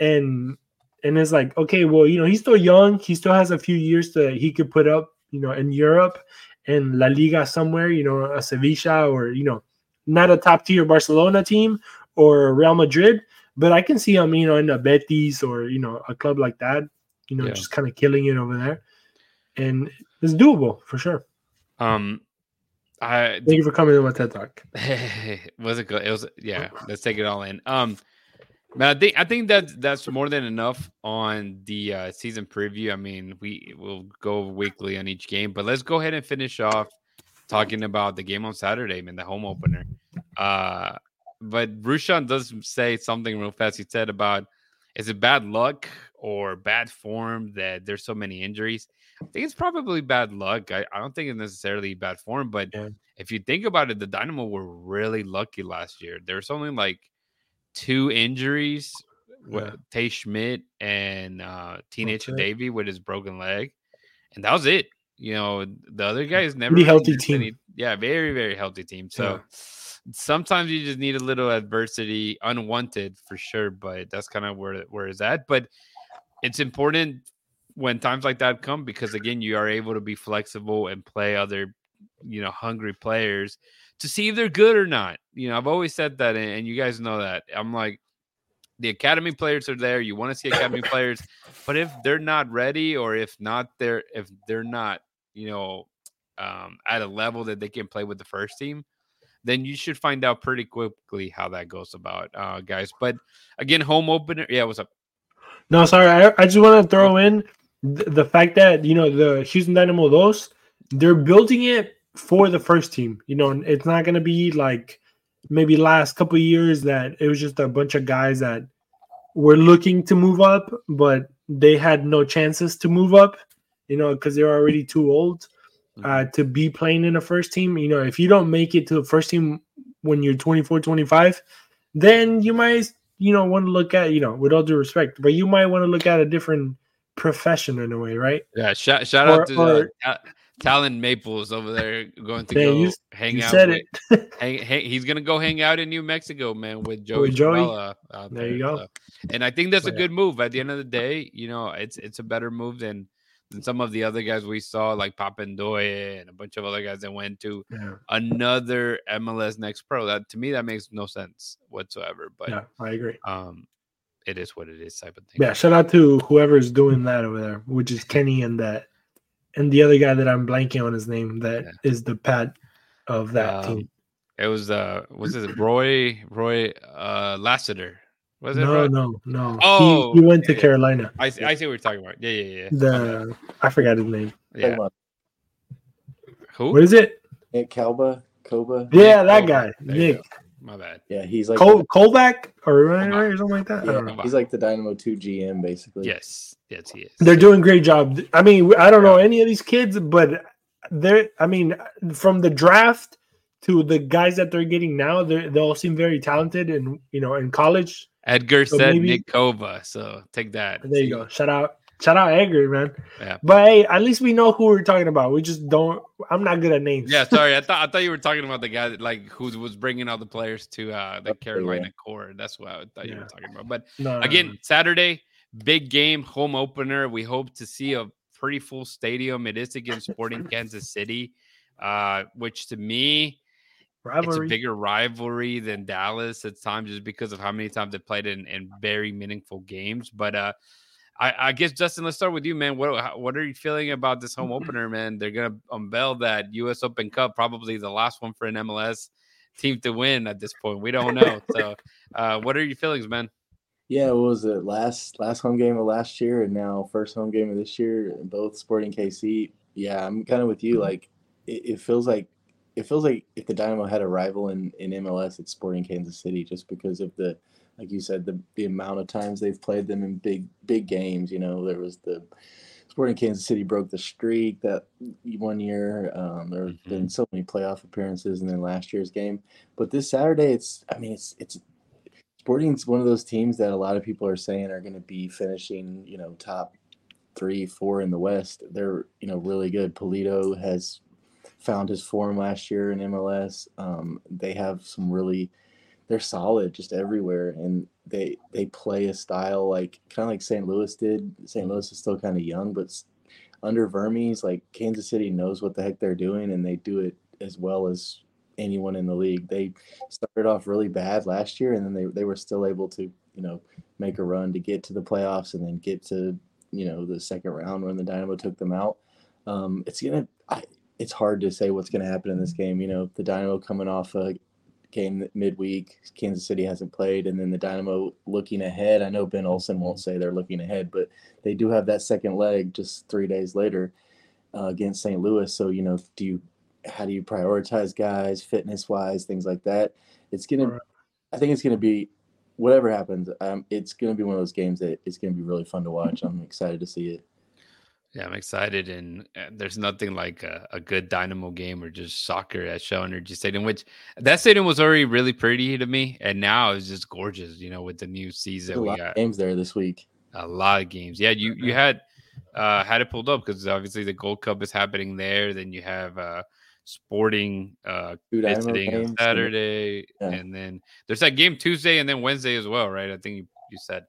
And and it's like, okay, well, you know, he's still young. He still has a few years that he could put up, you know, in Europe and La Liga somewhere, you know, a Sevilla or, you know, not a top-tier Barcelona team or Real Madrid. But I can see him, you know, in a Betis or, you know, a club like that, you know, yeah. just kind of killing it over there. And it's doable for sure. Um, I Thank you for coming in with that talk. was it good? It was, yeah, let's take it all in. Um, Man, I think I think that that's more than enough on the uh, season preview. I mean, we will go weekly on each game, but let's go ahead and finish off talking about the game on Saturday, man, the home opener. Uh, but Rushan does say something real fast. He said about, is it bad luck or bad form that there's so many injuries? I think it's probably bad luck. I, I don't think it's necessarily bad form, but yeah. if you think about it, the Dynamo were really lucky last year. There's something like two injuries with yeah. Tate Schmidt and uh, Teenage okay. Davey with his broken leg. And that was it. You know, the other guys never really healthy team. Any, yeah, very, very healthy team. So yeah. sometimes you just need a little adversity, unwanted for sure, but that's kind of where, where it's at. But it's important when times like that come because, again, you are able to be flexible and play other, you know, hungry players to see if they're good or not. You know, I've always said that, and you guys know that. I'm like, the academy players are there. You want to see academy players, but if they're not ready or if not they're if they're not, you know, um, at a level that they can play with the first team, then you should find out pretty quickly how that goes about, uh, guys. But again, home opener. Yeah, what's up? No, sorry. I, I just want to throw in th- the fact that, you know, the Houston Dynamo, those, they're building it for the first team. You know, it's not going to be like maybe last couple of years that it was just a bunch of guys that were looking to move up, but they had no chances to move up, you know, because they're already too old uh, to be playing in a first team. You know, if you don't make it to the first team when you're twenty-four, twenty-five, then you might, you know, want to look at, you know, with all due respect, but you might want to look at a different profession in a way, right? Yeah, shout, shout or, out to or, the – Talon Maples over there going to man, go you, hang you out. Said with, it. hang, hang, he's going to go hang out in New Mexico, man, with Joey Chavala. There, there you go. So. And I think that's but, a good move. At the end of the day, you know, it's it's a better move than, than some of the other guys we saw, like Papandoye and a bunch of other guys that went to yeah. another M L S Next Pro. That to me, that makes no sense whatsoever. But yeah, I agree. Um, it is what it is type of thing. Yeah, shout out to whoever's doing that over there, which is Kenny and that. And the other guy that I'm blanking on his name that yeah. is the pad of that um, team. It was uh was it Roy Roy uh Lassiter? Was it? No, Roy? no, no. Oh, he, he went yeah, to Carolina. I see, I see what you're talking about. Yeah, yeah, yeah. The I forgot his name. Yeah. Who? What is it? Nick Calba, Coba. Yeah, that Coba. guy. There Nick. My bad. Yeah, he's like Col- Colback or, or something like that. Yeah, I don't know. He's like the Dynamo two G M, basically. Yes, yes, he is. They're doing a great job. I mean, I don't yeah. know any of these kids, but they're. I mean, from the draft to the guys that they're getting now, they they all seem very talented, and you know, in college. Edgar so said maybe, Nick Coba, so take that. There See. you go. Shout out, shout out, Edgar, man. Yeah. But hey, at least we know who we're talking about. We just don't. I'm not good at names. Yeah, sorry. I thought I thought you were talking about the guy that like who was bringing all the players to uh, the Carolina yeah. core. That's what I thought yeah. you were talking about. But no, again, no, no. Saturday, big game, home opener. We hope to see a pretty full stadium. It is against Sporting Kansas City, uh, which to me, rivalry. It's a bigger rivalry than Dallas at times, just because of how many times they played in, in very meaningful games. But uh, I, I guess, Dustyn, let's start with you, man. What what are you feeling about this home opener, man? They're going to unveil that U S Open Cup, probably the last one for an M L S team to win at this point. We don't know. So uh, what are your feelings, man? Yeah, what was it? Last last home game of last year and now first home game of this year, both Sporting K C. Yeah, I'm kind of with you. Like, it, it feels like it feels like if the Dynamo had a rival in, in M L S, it's Sporting Kansas City, just because of the, like you said, the, the amount of times they've played them in big big games. You know, there was the Sporting Kansas City broke the streak that one year. Um, there have mm-hmm. been so many playoff appearances, and then last year's game. But this Saturday, it's I mean, it's it's Sporting's one of those teams that a lot of people are saying are going to be finishing, you know, top three, four in the West. They're, you know, really good. Pulido has found his form last year in M L S. Um, they have some really, they're solid just everywhere. And they, they play a style like kind of like Saint Louis did. Saint Louis is still kind of young, but under Vermes, like Kansas City knows what the heck they're doing, and they do it as well as anyone in the league. They started off really bad last year, and then they, they were still able to, you know, make a run to get to the playoffs and then get to, you know, the second round when the Dynamo took them out. Um, it's gonna, I, it's hard to say what's going to happen in this game. You know, the Dynamo coming off a game midweek, Kansas City hasn't played, and then the Dynamo looking ahead. I know Ben Olsen won't say they're looking ahead, but they do have that second leg just three days later uh, against Saint Louis. So, you know, do you, how do you prioritize guys fitness wise, things like that? It's going to, I think it's going to be, whatever happens, um, it's going to be one of those games that it's going to be really fun to watch. I'm excited to see it. Yeah, I'm excited, and there's nothing like a, a good Dynamo game or just soccer at Shell Energy Stadium, which that stadium was already really pretty to me, and now it's just gorgeous, you know, with the new season. There's a lot we got of games there this week. A lot of games. Yeah, you, you had uh, had it pulled up because obviously the Gold Cup is happening there. Then you have uh, Sporting uh, visiting on Saturday, yeah. And then there's that game Tuesday and then Wednesday as well, right? I think you, you said.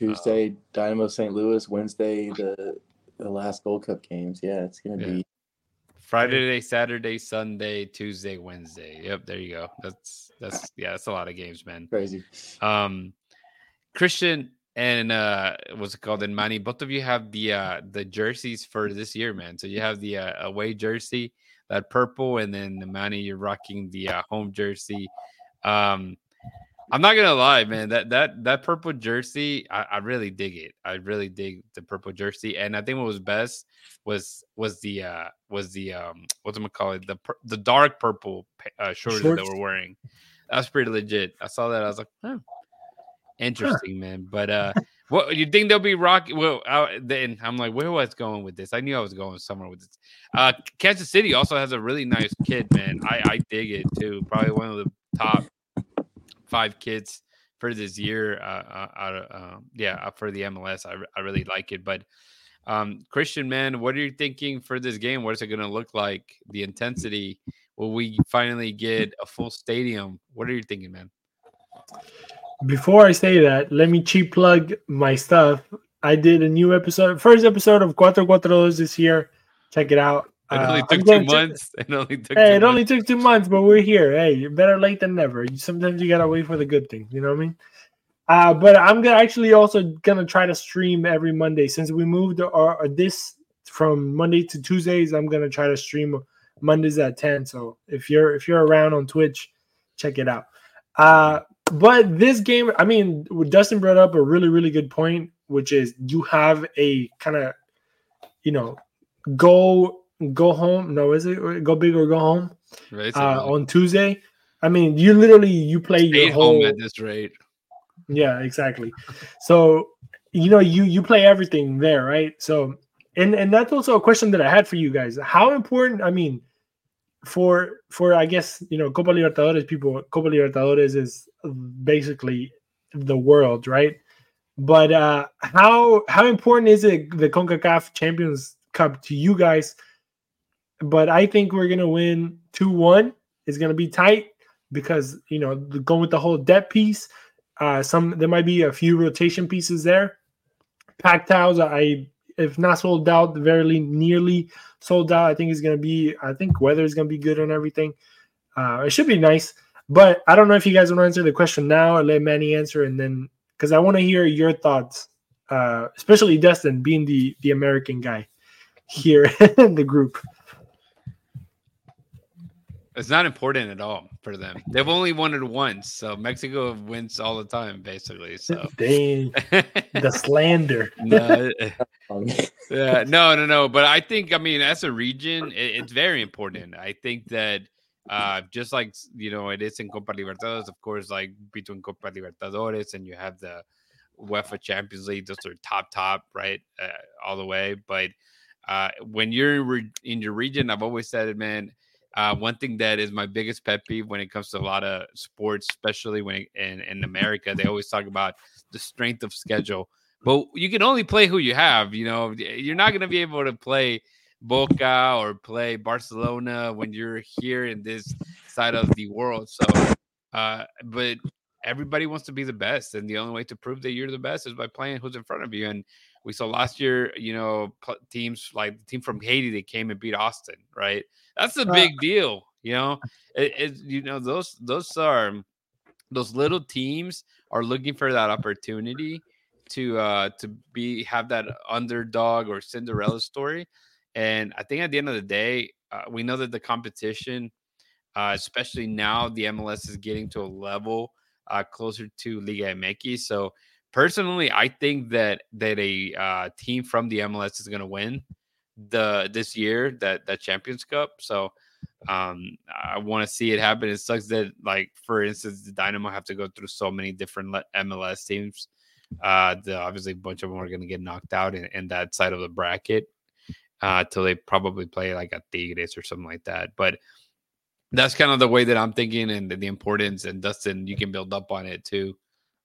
Tuesday, um, Dynamo Saint Louis, Wednesday, the... the last Gold Cup games. Yeah, it's going to yeah. be Friday, Saturday, Sunday, Tuesday, Wednesday. Yep, there you go. That's that's yeah, that's a lot of games, man. Crazy. Um, Christian and uh, what's it called? And Manny, both of you have the uh, the jerseys for this year, man. So you have the uh, away jersey, that purple, and then the Manny, you're rocking the uh, home jersey. Um, I'm not gonna lie, man. That that that purple jersey, I, I really dig it. I really dig the purple jersey, and I think what was best was was the uh, was the um, what's gonna call it the the dark purple uh, shorts, shorts that we're wearing. That's pretty legit. I saw that. I was like, huh. Interesting, sure. Man. But uh, what you think they'll be rocking? Well, I, then I'm like, where was I going with this? I knew I was going somewhere with this. Uh, Kansas City also has a really nice kid, man. I, I dig it too. Probably one of the top five kids for this year, uh, uh, uh, yeah, for the M L S. I, I really like it. But um, Christian, man, what are you thinking for this game? What is it going to look like? The intensity? Will we finally get a full stadium? What are you thinking, man? Before I say that, let me cheap plug my stuff. I did a new episode, first episode of four forty-two this year. Check it out. It only uh, took two months. To, it only took. Hey, two it months. only took two months, but we're here. Hey, better late than never. Sometimes you gotta wait for the good things. You know what I mean? Uh, but I'm gonna actually also gonna try to stream every Monday since we moved our, our this from Monday to Tuesdays. I'm gonna try to stream Mondays at ten. So if you're if you're around on Twitch, check it out. Uh, but this game, I mean, Dustyn brought up a really really good point, which is you have a kind of, you know, go. Go home. No, is it go big or go home? Right, uh, on Tuesday. I mean, you literally you play Stay your whole home at this rate. Yeah, exactly. So you know you you play everything there, right? So and and that's also a question that I had for you guys. How important? I mean, for for I guess you know Copa Libertadores people. Copa Libertadores is basically the world, right? But uh, how how important is it the CONCACAF Champions Cup to you guys? But I think we're going to win two one. It's going to be tight because, you know, going with the whole depth piece, uh, some there might be a few rotation pieces there. Pactaus, I if not sold out, very nearly sold out. I think it's going to be – I think weather is going to be good on everything. Uh, it should be nice. But I don't know if you guys want to answer the question now or let Manny answer and then – because I want to hear your thoughts, uh, especially Dustyn being the, the American guy here in the group. It's not important at all for them. They've only won it once, so Mexico wins all the time, basically. So Dang. The slander. No, yeah, no, no, no. But I think, I mean, as a region, it, it's very important. I think that uh, just like, you know, it is in Copa Libertadores, of course, like between Copa Libertadores and you have the UEFA Champions League, those are top, top, right, uh, all the way. But uh, when you're in, re- in your region, I've always said it, man. Uh, one thing that is my biggest pet peeve when it comes to a lot of sports, especially when it, in, in America, they always talk about the strength of schedule. But you can only play who you have. You know, you're not going to be able to play Boca or play Barcelona when you're here in this side of the world. So, uh, but everybody wants to be the best. And the only way to prove that you're the best is by playing who's in front of you. And we saw last year, you know, teams like the team from Haiti, they came and beat Austin, right? That's a big deal, you know. It, it, you know, those those are those little teams are looking for that opportunity to uh, to be have that underdog or Cinderella story. And I think at the end of the day, uh, we know that the competition, uh, especially now, the M L S is getting to a level uh, closer to Liga M X. So personally, I think that that a uh, team from the M L S is going to win the this year that that Champions Cup. So um I want to see it happen. It sucks that, like, for instance, the Dynamo have to go through so many different M L S teams. Uh the, obviously a bunch of them are going to get knocked out in, in that side of the bracket uh till they probably play like a Tigres or something like that. But that's kind of the way that I'm thinking, and the, the importance. And Dustyn, you can build up on it too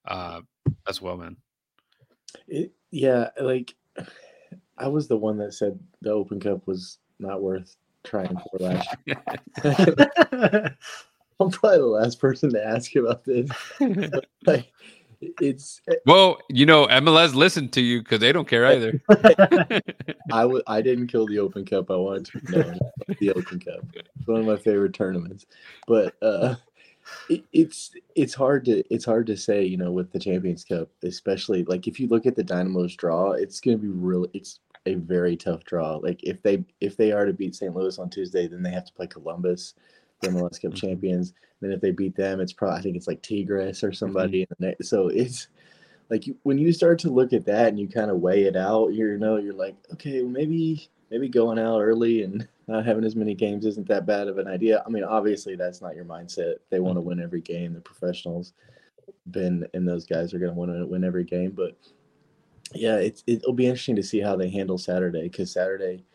uh as well, man. It, yeah like I was the one that said the Open Cup was not worth trying for last year. I'm probably the last person to ask about this. But, like, it's well, you know, M L S listened to you because they don't care either. I w- I didn't kill the Open Cup. I wanted to know the Open Cup. It's one of my favorite tournaments. But uh, it, it's it's hard to it's hard to say, you know, with the Champions Cup, especially like if you look at the Dynamo's draw, it's going to be really it's. a very tough draw. Like if they if they are to beat Saint Louis on Tuesday, then they have to play Columbus, the M L S Cup champions. Then if they beat them, it's probably I think it's like Tigres or somebody. Mm-hmm. In the so it's like you, when you start to look at that and you kind of weigh it out, you know, you're like, okay, maybe maybe going out early and not having as many games isn't that bad of an idea. I mean, obviously that's not your mindset. They want to win every game. The professionals, Ben and those guys are going to want to win every game, but. Yeah, it's, it'll be interesting to see how they handle Saturday, because Saturday,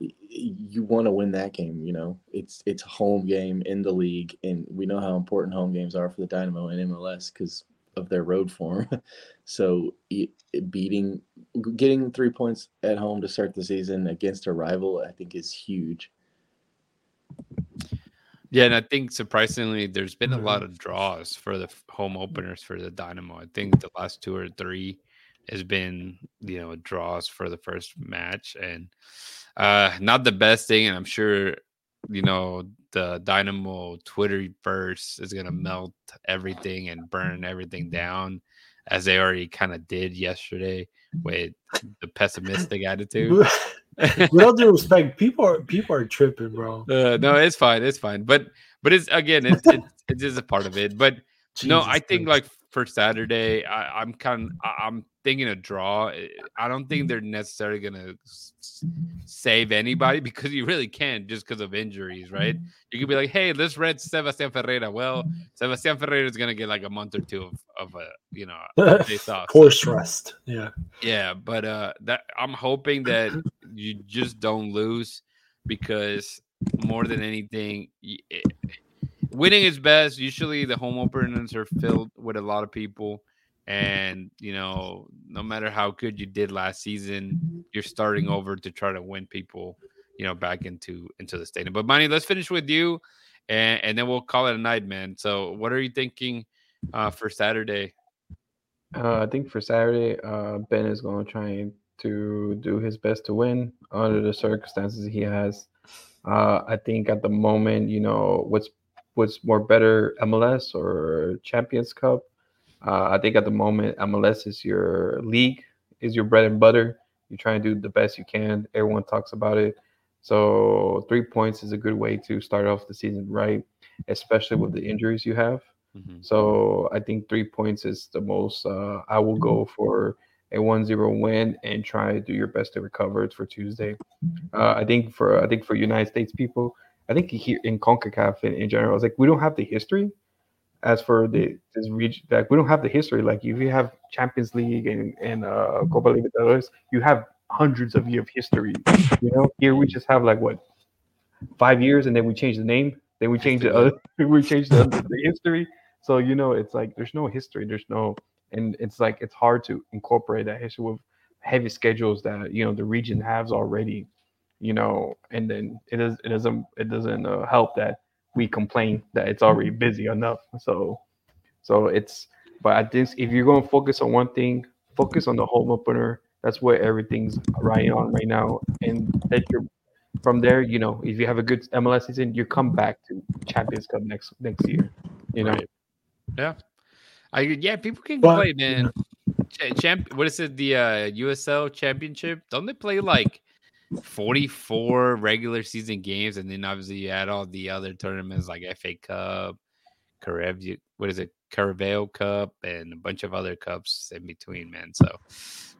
y- you want to win that game, you know. It's it's a home game in the league, and we know how important home games are for the Dynamo and M L S because of their road form. So it, it beating, getting three points at home to start the season against a rival, I think is huge. Yeah, and I think surprisingly, there's been a lot of draws for the home openers for the Dynamo. I think the last two or three has been, you know, draws for the first match, and uh, not the best thing. And I'm sure, you know, the Dynamo Twitterverse is going to melt everything and burn everything down, as they already kind of did yesterday with the pessimistic attitude. With all due respect, people are people are tripping, bro. Uh, no, it's fine, it's fine. But but it's again, it's it's, it's just a part of it. But Jesus no, I think like. For Saturday, I, I'm kind of I'm thinking a draw. I don't think they're necessarily gonna s- save anybody, because you really can't, just because of injuries, right? You could be like, hey, let's rent Sebastian Ferreira. Well, Sebastian Ferreira is gonna get like a month or two of, of a you know horse rest. Yeah, yeah, but uh, that I'm hoping that you just don't lose, because more than anything. It, Winning is best. Usually the home openers are filled with a lot of people. And, you know, no matter how good you did last season, you're starting over to try to win people, you know, back into into the stadium. But, Manny, let's finish with you, and, and then we'll call it a night, man. So what are you thinking uh, for Saturday? Uh, I think for Saturday, uh, Ben is going to try to do his best to win under the circumstances he has. Uh, I think at the moment, you know, what's What's more better, M L S or Champions Cup? Uh, I think at the moment, M L S is your league, is your bread and butter. You try and do the best you can. Everyone talks about it. So three points is a good way to start off the season right, especially with the injuries you have. Mm-hmm. So I think three points is the most. Uh, I will go for a one zero win and try to do your best to recover it for Tuesday. Uh, I think for I think for United States people, I think here in CONCACAF in, in general, it's like we don't have the history. As for the this region, like we don't have the history. Like if you have Champions League and and uh, Copa Libertadores, you have hundreds of years of history. You know, here we just have like what five years, and then we change the name, then we change the other, we change the, the history. So you know, it's like there's no history, there's no, and it's like it's hard to incorporate that history with heavy schedules that you know the region has already. You know, and then it is it doesn't it doesn't uh, help that. We complain that it's already busy enough. So, so it's, but I think if you're going to focus on one thing, focus on the home opener. That's where everything's right on right now. And that you're from there, you know, if you have a good M L S season, you come back to Champions Cup next, next year, you know? Right. Yeah. I, yeah. People can but, play, man. Champ, what is it? The uh, U S L Championship. Don't they play like forty-four regular season games, and then obviously you add all the other tournaments like F A Cup, Carabao, what is it, Carabao Cup, and a bunch of other cups in between, man. So,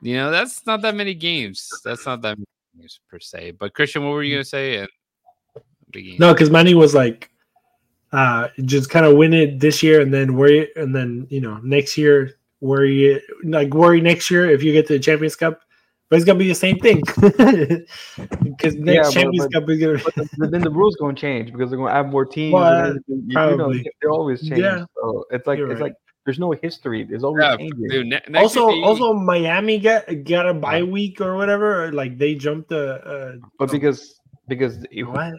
you know, that's not that many games. That's not that many games per se. But Christian, what were you gonna say? And no, because Manny was like, uh, just kind of win it this year, and then worry, and then you know next year worry, like worry next year if you get to the Champions Cup. But it's gonna be the same thing because next yeah, Champions Cup is gonna. But the, then the rules gonna change because they're gonna add more teams. Well, and you, probably you know, they always change. Yeah. So it's like You're it's right. like there's no history. There's always yeah, changing. Dude, ne- also, be... also Miami got got a bye week or whatever. Or like they jumped the. Uh, but because because what?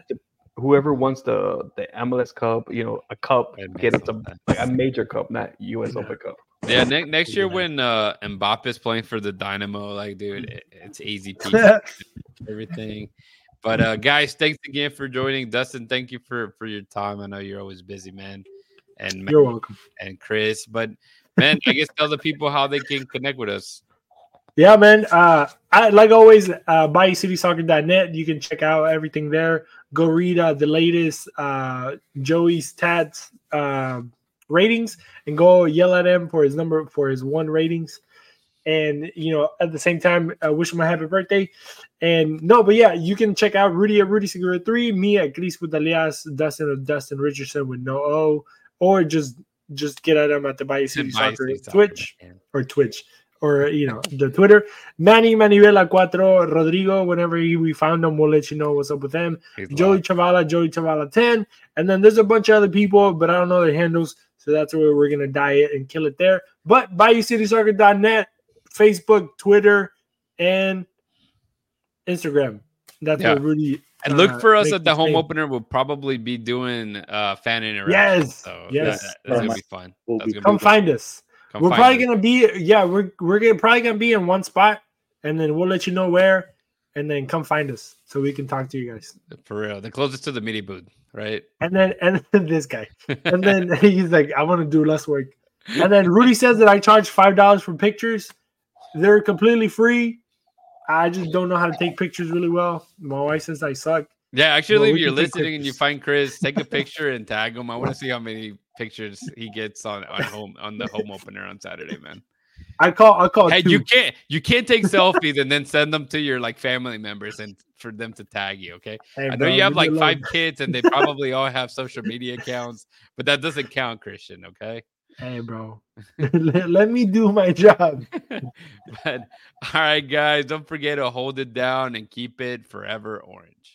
Whoever wants the the M L S Cup, you know, a cup, get up to like a major cup, not U S yeah. Open Cup. Yeah, ne- next year when uh, Mbappe's playing for the Dynamo, like, dude, it, it's easy peasy, everything. But, uh, guys, thanks again for joining. Dustyn, thank you for, for your time. I know you're always busy, man. And You're man, welcome. And Chris. But, man, I guess tell the people how they can connect with us. Yeah, man. Uh, I, like always, uh, Bayou City Soccer dot net. You can check out everything there. Go read uh, the latest uh, Joey's Tats. Uh, ratings and go yell at him for his number for his one ratings, and you know at the same time uh, wish him a happy birthday. And no, but yeah, you can check out Rudy at Rudy Segura three, me at Cris Putallaz, Dustyn at Dustyn Richardson with no O, or just just get at him at the Bayou City Soccer Twitch or Twitch or you know the Twitter. Manny Manivela Cuatro Rodrigo, whenever he, we found him, we'll let you know what's up with them. He's Joey Chavala, Joey Chavala ten, and then there's a bunch of other people, but I don't know their handles. So that's where we're going to diet and kill it there. But Bayou City Soccer dot net, Facebook, Twitter, and Instagram. That's yeah. where Rudy. And uh, look for us at the home opener. We'll probably be doing uh, fan interaction. Yes. So yes. That, that's going to be fun. We'll be, gonna come be find fun. us. Come we're find probably going to be, yeah, we're, we're gonna, probably going to be in one spot. And then we'll let you know where. And then come find us so we can talk to you guys. For real. The closest to the media booth. Right. And then and then this guy. And then he's like, I want to do less work. And then Rudy says that I charge five dollars for pictures. They're completely free. I just don't know how to take pictures really well. My wife says I suck. Yeah, actually, well, if you're listening and you find Chris, take a picture and tag him. I want to see how many pictures he gets on, on home on the home opener on Saturday, man. I call I call hey, two. you can't you can't take selfies and then send them to your like family members and for them to tag you, okay? Hey, I know bro, you have like alone. five kids and they probably all have social media accounts, but that doesn't count, Christian, okay? Hey, bro. let, let me do my job. But, all right, guys, don't forget to hold it down and keep it forever orange.